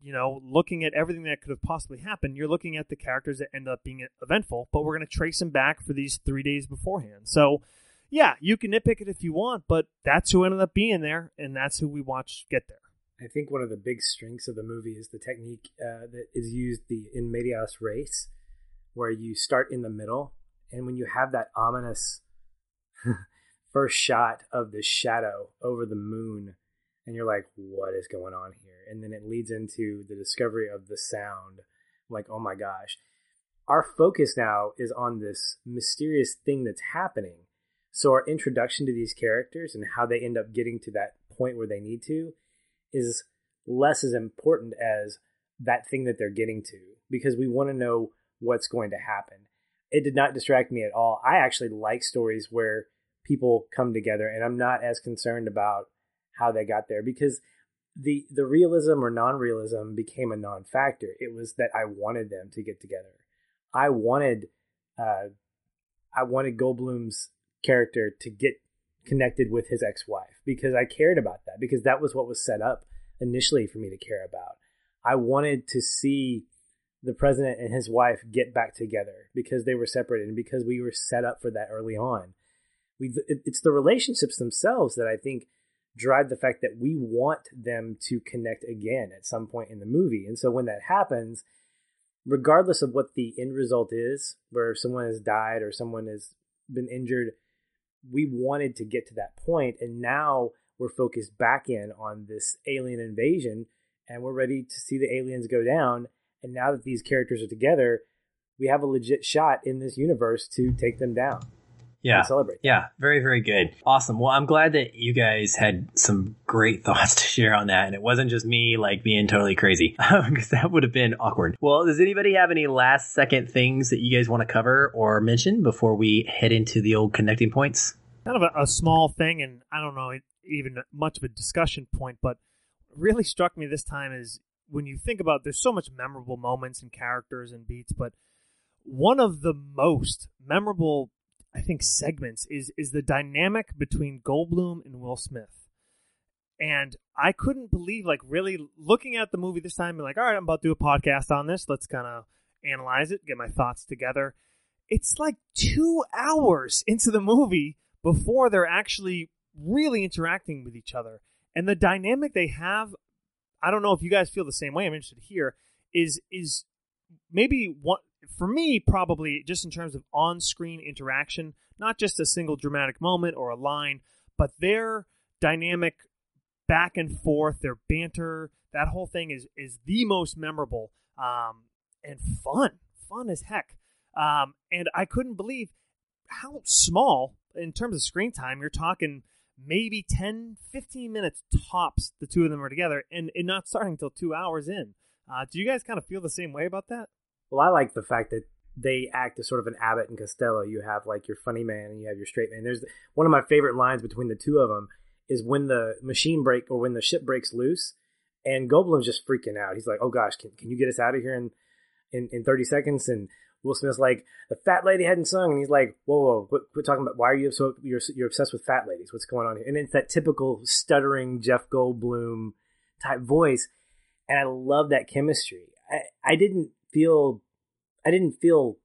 you know, looking at everything that could have possibly happened, you're looking at the characters that end up being eventful, but we're going to trace them back for these three days beforehand. So, yeah, you can nitpick it if you want, but that's who ended up being there, and that's who we watched get there. I think one of the big strengths of the movie is the technique uh, that is used, the in medias res, where you start in the middle. And when you have that ominous first shot of the shadow over the moon, and you're like, what is going on here? And then it leads into the discovery of the sound. I'm like, oh my gosh. Our focus now is on this mysterious thing that's happening. So our introduction to these characters and how they end up getting to that point where they need to is less as important as that thing that they're getting to, because we want to know what's going to happen. It did not distract me at all. I actually like stories where people come together, and I'm not as concerned about how they got there, because the the realism or non-realism became a non-factor. It was that I wanted them to get together. I wanted, uh, I wanted Goldblum's character to get connected with his ex-wife, because I cared about that, because that was what was set up initially for me to care about. I wanted to see the president and his wife get back together, because they were separated and because we were set up for that early on. We it's the relationships themselves that I think drive the fact that we want them to connect again at some point in the movie. And so when that happens, regardless of what the end result is, where someone has died or someone has been injured, we wanted to get to that point, and now we're focused back in on this alien invasion, and we're ready to see the aliens go down. And now that these characters are together, we have a legit shot in this universe to take them down. Yeah. And celebrate. Yeah. Very, very good. Awesome. Well, I'm glad that you guys had some great thoughts to share on that. And it wasn't just me like being totally crazy, because that would have been awkward. Well, does anybody have any last second things that you guys want to cover or mention before we head into the old connecting points? Kind of a, a small thing. And I don't know even much of a discussion point, but what really struck me this time is when you think about, there's so much memorable moments and characters and beats, but one of the most memorable, I think, segments is is the dynamic between Goldblum and Will Smith. And I couldn't believe, like, really looking at the movie this time and like, all right, I'm about to do a podcast on this. Let's kind of analyze it, get my thoughts together. It's like two hours into the movie before they're actually really interacting with each other. And the dynamic they have, I don't know if you guys feel the same way. I'm interested here is, is maybe one, for me, probably just in terms of on-screen interaction, not just a single dramatic moment or a line, but their dynamic back and forth, their banter, that whole thing is is the most memorable um, and fun, fun as heck. Um, and I couldn't believe how small, in terms of screen time, you're talking maybe ten, fifteen minutes tops the two of them are together, and, and not starting until two hours in. Uh, do you guys kind of feel the same way about that? Well, I like the fact that they act as sort of an Abbott and Costello. You have like your funny man and you have your straight man. There's one of my favorite lines between the two of them is when the machine break or when the ship breaks loose and Goldblum's just freaking out. He's like, oh gosh, can, can you get us out of here in, in, in thirty seconds? And Will Smith's like, the fat lady hadn't sung. And he's like, whoa, whoa, quit, quit talking about, why are you so, you're, you're obsessed with fat ladies? What's going on here? And it's that typical stuttering Jeff Goldblum type voice. And I love that chemistry. I, I didn't, feel I didn't feel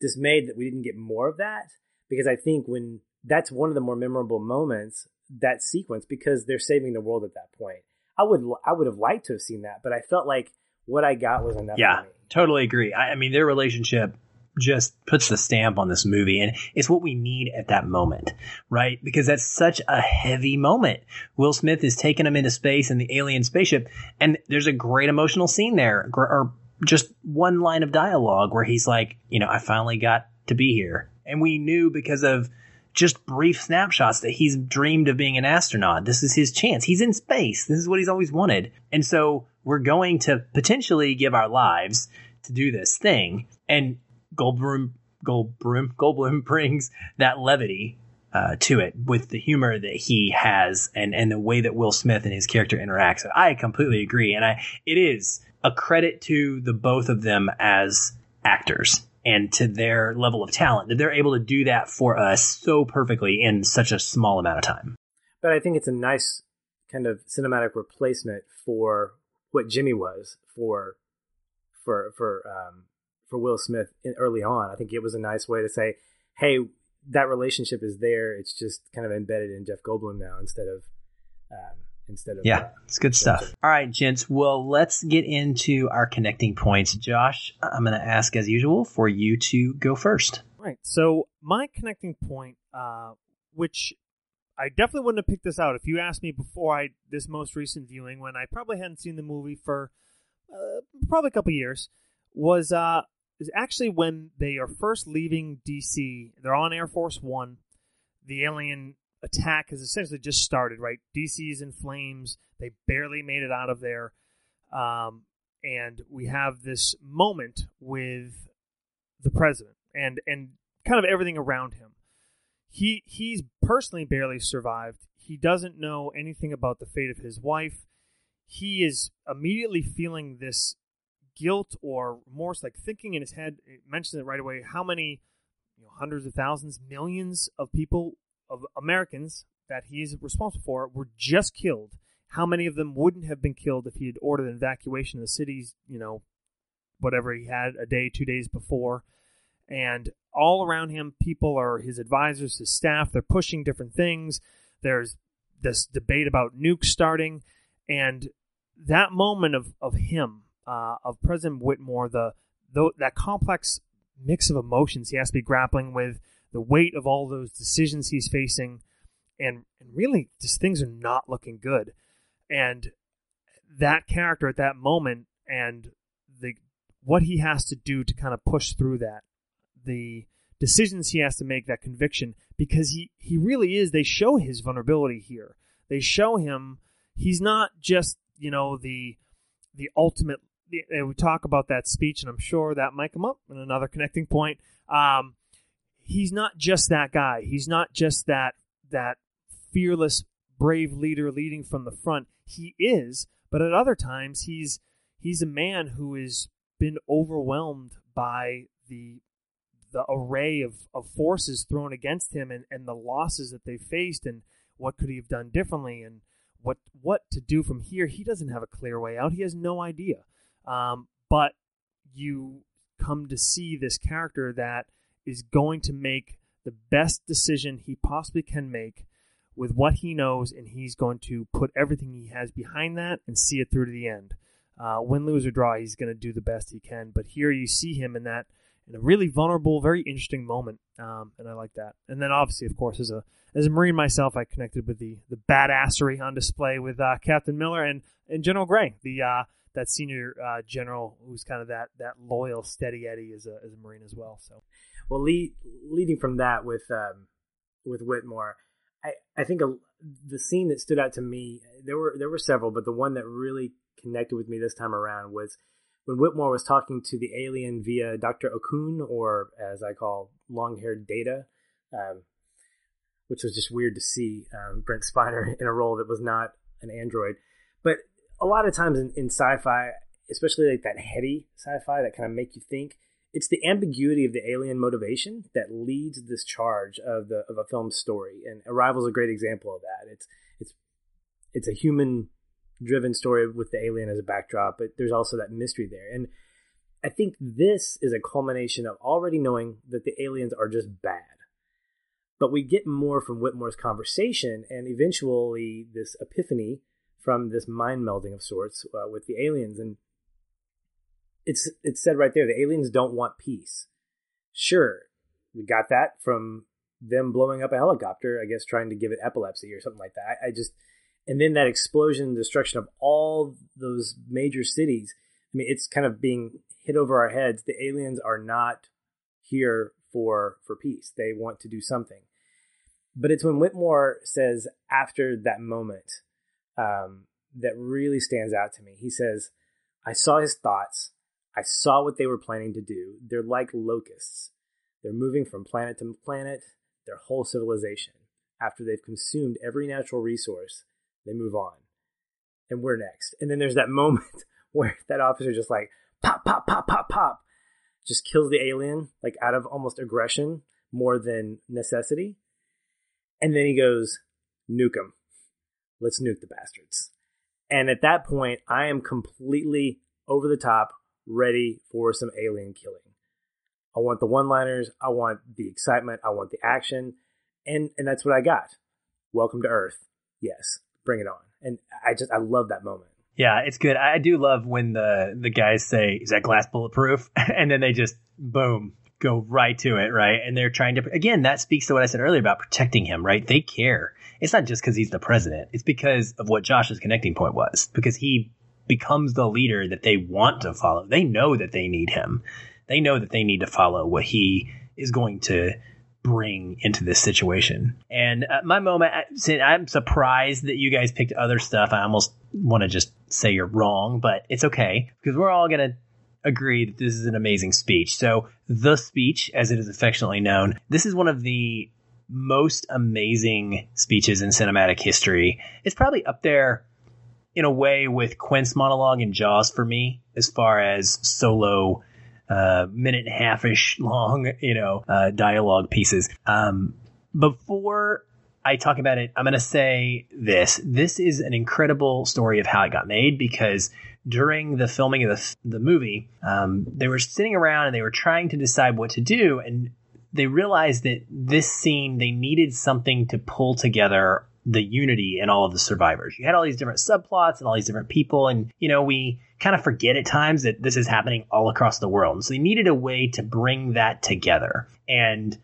dismayed that we didn't get more of that, because I think when that's one of the more memorable moments, that sequence, because they're saving the world at that point. I would I would have liked to have seen that, but I felt like what I got was enough. Yeah, for me. Totally agree. I, I mean, their relationship just puts the stamp on this movie, and it's what we need at that moment, right? Because that's such a heavy moment. Will Smith is taking him into space in the alien spaceship, and there's a great emotional scene there, or just one line of dialogue where he's like, you know, I finally got to be here. And we knew because of just brief snapshots that he's dreamed of being an astronaut. This is his chance. He's in space. This is what he's always wanted. And so we're going to potentially give our lives to do this thing. And Goldblum, Goldblum, Goldblum brings that levity uh, to it with the humor that he has and, and the way that Will Smith and his character interact. So I completely agree. And I, it is a credit to the both of them as actors and to their level of talent that they're able to do that for us so perfectly in such a small amount of time. But I think it's a nice kind of cinematic replacement for what Jimmy was for, for, for, um, for Will Smith early on. I think it was a nice way to say, hey, that relationship is there. It's just kind of embedded in Jeff Goldblum now instead of, um, Instead of, yeah, uh, it's good stuff. Of- All right, gents. Well, let's get into our connecting points. Josh, I'm going to ask, as usual, for you to go first. Right. So my connecting point, uh, which I definitely wouldn't have picked this out if you asked me before I this most recent viewing, when I probably hadn't seen the movie for uh, probably a couple years, was uh, is actually when they are first leaving D C. They're on Air Force One. The alien attack has essentially just started, right? D C's in flames. They barely made it out of there. Um, and we have this moment with the president and, and kind of everything around him. He, he's personally barely survived. He doesn't know anything about the fate of his wife. He is immediately feeling this guilt or remorse, like thinking in his head, it mentions it right away, how many, you know, hundreds of thousands, millions of people of Americans that he's responsible for were just killed. How many of them wouldn't have been killed if he had ordered an evacuation of the cities, you know, whatever he had a day, two days before. And all around him, people are his advisors, his staff. They're pushing different things. There's this debate about nukes starting. And that moment of, of him, uh, of President Whitmore, the, the that complex mix of emotions he has to be grappling with, the weight of all those decisions he's facing, and, and really just things are not looking good. And that character at that moment and the what he has to do to kind of push through that, the decisions he has to make, that conviction, because he, he really is, they show his vulnerability here. They show him, he's not just, you know, the the ultimate, the, we talk about that speech, and I'm sure that might come up in another connecting point. Um, he's not just that guy. He's not just that that fearless, brave leader leading from the front. He is, but at other times, he's he's a man who has been overwhelmed by the the array of, of forces thrown against him and, and the losses that they faced and what could he have done differently and what what to do from here. He doesn't have a clear way out. He has no idea. Um, but you come to see this character that is going to make the best decision he possibly can make with what he knows, and he's going to put everything he has behind that and see it through to the end. Uh, win, lose, or draw, he's going to do the best he can. But here you see him in that, in a really vulnerable, very interesting moment, um, and I like that. And then obviously, of course, as a as a Marine myself, I connected with the the badassery on display with uh, Captain Miller and, and General Gray, the uh, that senior uh, general who's kind of that that loyal, steady Eddie as a as a Marine as well. So, well, lead, leading from that with um, with Whitmore, I I think a, the scene that stood out to me, there were there were several, but the one that really connected with me this time around was when Whitmore was talking to the alien via Doctor Okun, or as I call long-haired Data, um, which was just weird to see um, Brent Spiner in a role that was not an android. But a lot of times in, in sci-fi, especially like that heady sci-fi that kind of make you think, it's the ambiguity of the alien motivation that leads this charge of the of a film's story. And Arrival is a great example of that. It's it's it's a human driven story with the alien as a backdrop, but there's also that mystery there. And I think this is a culmination of already knowing that the aliens are just bad. But we get more from Whitmore's conversation and eventually this epiphany from this mind melding of sorts uh, with the aliens. And it's it's said right there, the aliens don't want peace. Sure, we got that from them blowing up a helicopter, I guess trying to give it epilepsy or something like that. I, I just... And then that explosion, destruction of all those major cities. I mean, it's kind of being hit over our heads. The aliens are not here for for peace. They want to do something. But it's when Whitmore says after that moment um, that really stands out to me. He says, I saw his thoughts. I saw what they were planning to do. They're like locusts. They're moving from planet to planet, their whole civilization. After they've consumed every natural resource, they move on, and we're next. And then there's that moment where that officer just like pop, pop, pop, pop, pop, just kills the alien, like out of almost aggression more than necessity. And then he goes, nuke him. Let's nuke the bastards. And at that point, I am completely over the top, ready for some alien killing. I want the one-liners. I want the excitement. I want the action. And, and that's what I got. Welcome to Earth. Yes. Bring it on. And I just, I love that moment. Yeah, it's good. I do love when the, the guys say, is that glass bulletproof? And then they just, boom, go right to it, right? And they're trying to, again, that speaks to what I said earlier about protecting him, right? They care. It's not just because he's the president. It's because of what Josh's connecting point was, because he becomes the leader that they want to follow. They know that they need him. They know that they need to follow what he is going to bring into this situation. And uh, my moment, I, I'm surprised that you guys picked other stuff. I almost want to just say you're wrong, but it's okay because we're all going to agree that this is an amazing speech. So the speech, as it is affectionately known, this is one of the most amazing speeches in cinematic history. It's probably up there in a way with Quint's monologue in Jaws for me, as far as solo Uh, minute and a half-ish long, you know, uh, dialogue pieces. Um, before I talk about it, I'm going to say this. This is an incredible story of how it got made, because during the filming of the, the movie, um, they were sitting around and they were trying to decide what to do. And they realized that this scene, they needed something to pull together the unity in all of the survivors. You had all these different subplots and all these different people. And, you know, we kind of forget at times that this is happening all across the world. And so they needed a way to bring that together and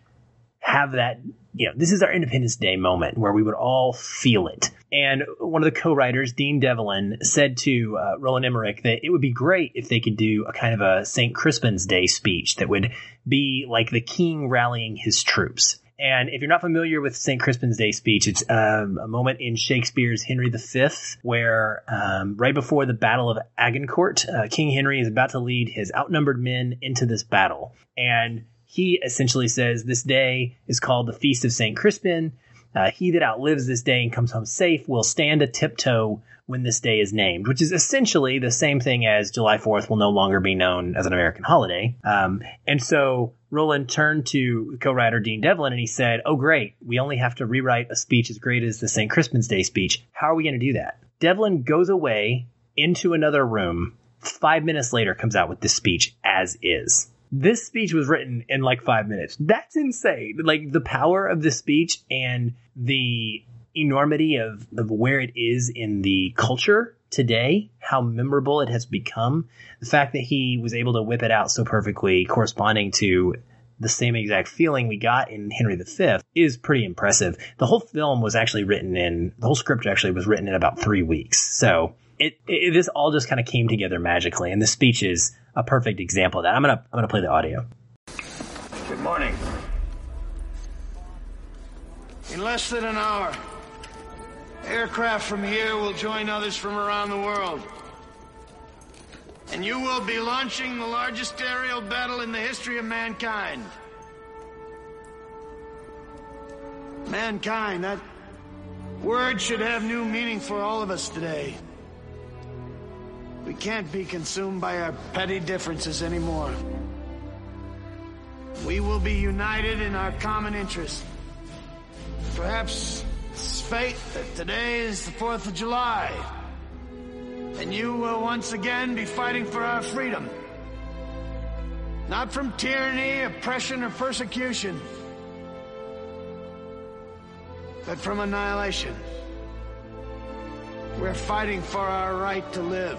have that, you know, this is our Independence Day moment where we would all feel it. And one of the co-writers, Dean Devlin, said to uh, Roland Emmerich that it would be great if they could do a kind of a Saint Crispin's Day speech that would be like the king rallying his troops. And if you're not familiar with Saint Crispin's Day speech, it's um, a moment in Shakespeare's Henry the Fifth where um, right before the Battle of Agincourt, uh, King Henry is about to lead his outnumbered men into this battle. And he essentially says this day is called the Feast of Saint Crispin. Uh, he that outlives this day and comes home safe will stand a tiptoe when this day is named, which is essentially the same thing as July fourth will no longer be known as an American holiday. Um, and so Roland turned to co-writer Dean Devlin and he said, oh, great. We only have to rewrite a speech as great as the Saint Crispin's Day speech. How are we going to do that? Devlin goes away into another room. Five minutes later comes out with this speech as is. This speech was written in like five minutes. That's insane. Like the power of this speech and the enormity of, of where it is in the culture today, how memorable it has become. The fact that he was able to whip it out so perfectly, corresponding to the same exact feeling we got in Henry the Fifth, is pretty impressive. The whole film was actually written in, the whole script actually was written in about three weeks. So it, it this all just kind of came together magically. And this speech is a perfect example of that. I'm going to I'm going to play the audio. Good morning. In less than an hour, aircraft from here will join others from around the world. And you will be launching the largest aerial battle in the history of mankind. Mankind, that word should have new meaning for all of us today. We can't be consumed by our petty differences anymore. We will be united in our common interest. Perhaps it's fate that today is the fourth of July, and you will once again be fighting for our freedom. Not from tyranny, oppression, or persecution, but from annihilation. We're fighting for our right to live,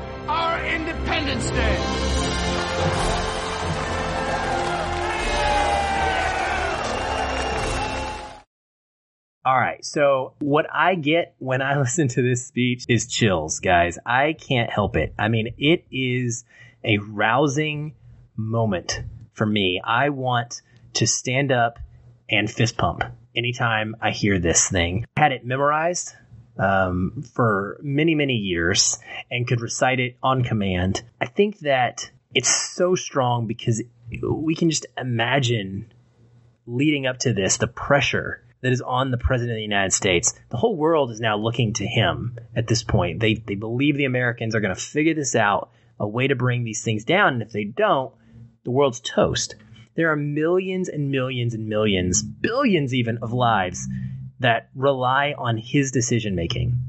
our Independence Day. All right, so what I get when I listen to this speech is chills, guys. I can't help it. I mean, it is a rousing moment for me. I want to stand up and fist pump anytime I hear this thing. I had it memorized um for many, many years and could recite it on command. I think that it's so strong because we can just imagine leading up to this, the pressure that is on the president of the United States. The whole world is now looking to him at this point. They they believe the Americans are going to figure this out, a way to bring these things down. And if they don't, the world's toast. There are millions and millions and millions, billions even, of lives that rely on his decision-making,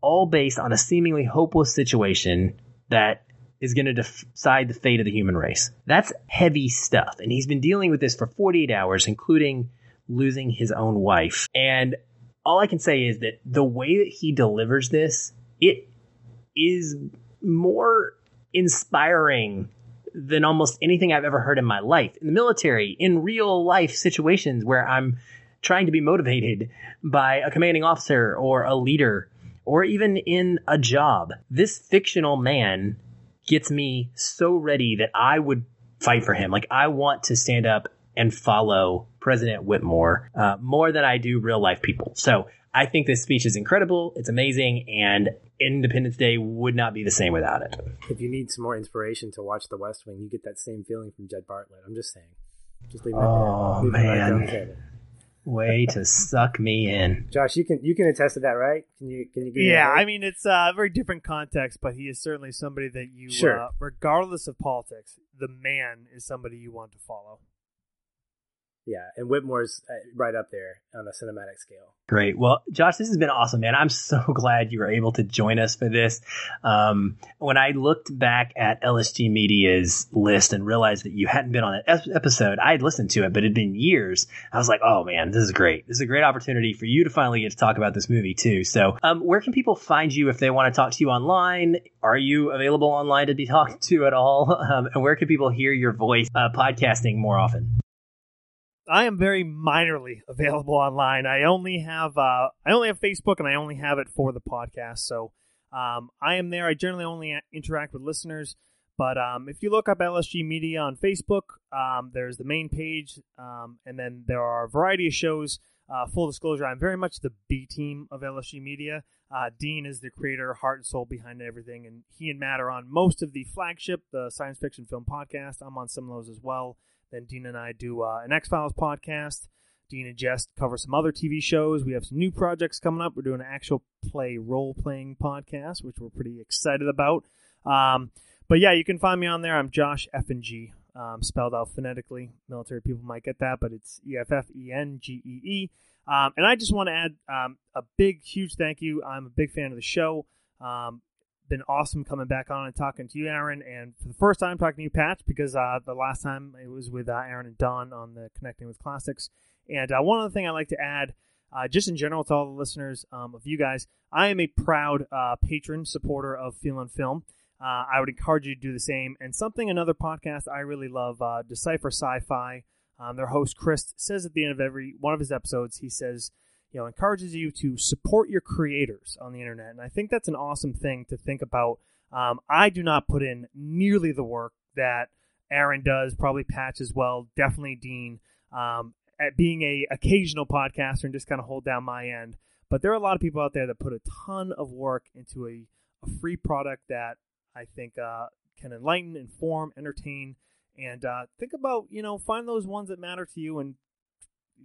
all based on a seemingly hopeless situation that is going to def- decide the fate of the human race. That's heavy stuff. And he's been dealing with this for forty-eight hours, including losing his own wife. And all I can say is that the way that he delivers this, it is more inspiring than almost anything I've ever heard in my life. In the military, in real life situations where I'm trying to be motivated by a commanding officer or a leader, or even in a job, this fictional man gets me so ready that I would fight for him. Like, I want to stand up and follow President Whitmore uh, more than I do real life people. So I think this speech is incredible. It's amazing. And Independence Day would not be the same without it. If you need some more inspiration to watch The West Wing, you get that same feeling from Jed Bartlett. I'm just saying. Just leave it oh, there. Leave man. It Way to suck me in, Josh. You can you can attest to that, right? Can you can you? Give yeah, I mean it's a very different context, but he is certainly somebody that you, sure. uh, regardless of politics, the man is somebody you want to follow. Yeah, and Whitmore's right up there on a cinematic scale. Great. Well, Josh, this has been awesome, man. I'm so glad you were able to join us for this. Um, when I looked back at L S G Media's list and realized that you hadn't been on an episode, I had listened to it, but it had been years. I was like, oh, man, this is great. This is a great opportunity for you to finally get to talk about this movie, too. So um, where can people find you if they want to talk to you online? Are you available online to be talked to at all? Um, and where can people hear your voice uh, podcasting more often? I am very minorly available online. I only have uh, I only have Facebook, and I only have it for the podcast. So um, I am there. I generally only interact with listeners. But um, if you look up L S G Media on Facebook, um, there's the main page, um, and then there are a variety of shows. Uh, full disclosure, I'm very much the B team of L S G Media. Uh, Dean is the creator, heart and soul behind everything, and he and Matt are on most of the flagship, the Science Fiction Film Podcast. I'm on some of those as well. Then Dean and I do uh, an X-Files podcast. Dean and Jess cover some other T V shows. We have some new projects coming up. We're doing an actual play role-playing podcast, which we're pretty excited about. Um, but yeah, you can find me on there. I'm Josh F N G, um, spelled out phonetically. Military people might get that, but it's E F F E N G E E. Um, and I just want to add um, a big, huge thank you. I'm a big fan of the show. Um been awesome coming back on and talking to you, Aaron, and for the first time talking to you, Patch, because uh the last time it was with uh, Aaron and Don on the Connecting with Classics. And uh, one other thing I like to add, uh just in general to all the listeners, um of you guys, I am a proud uh patron supporter of Feel on Film. uh I would encourage you to do the same. And something another podcast I really love, uh Decipher Sci-Fi, um their host Chris says at the end of every one of his episodes, he says, you know, encourages you to support your creators on the internet. And I think that's an awesome thing to think about. Um, I do not put in nearly the work that Aaron does, probably Patch as well, definitely Dean, um, at being a occasional podcaster and just kind of hold down my end. But there are a lot of people out there that put a ton of work into a, a free product that I think uh, can enlighten, inform, entertain, and uh, think about, you know, find those ones that matter to you and,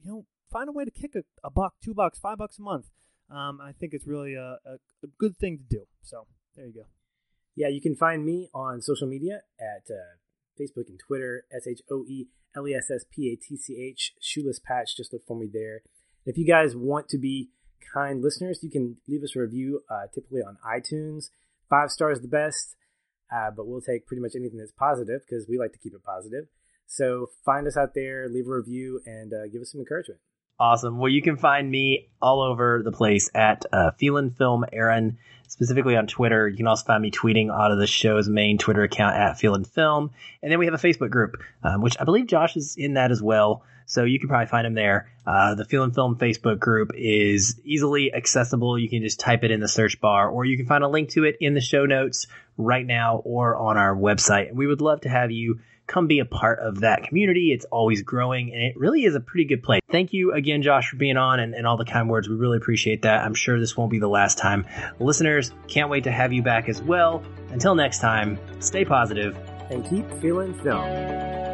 you know, find a way to kick a, a buck, two bucks, five bucks a month. Um, I think it's really a, a, a good thing to do. So there you go. Yeah, you can find me on social media at uh, Facebook and Twitter, S H O E L E S S P A T C H, Shoeless Patch. Just look for me there. And if you guys want to be kind listeners, you can leave us a review, uh, typically on iTunes. Five stars the best, uh, but we'll take pretty much anything that's positive because we like to keep it positive. So find us out there, leave a review, and uh, give us some encouragement. Awesome. Well, you can find me all over the place at uh, Feelin' Film Aaron, specifically on Twitter. You can also find me tweeting out of the show's main Twitter account at Feelin' Film. And then we have a Facebook group, um, which I believe Josh is in that as well. So you can probably find him there. Uh, the Feelin' Film Facebook group is easily accessible. You can just type it in the search bar, or you can find a link to it in the show notes right now or on our website. And we would love to have you come be a part of that community. It's always growing, and it really is a pretty good place. Thank you again, Josh, for being on and, and all the kind words. We really appreciate that. I'm sure this won't be the last time. Listeners, can't wait to have you back as well. Until next time, stay positive and keep feeling film.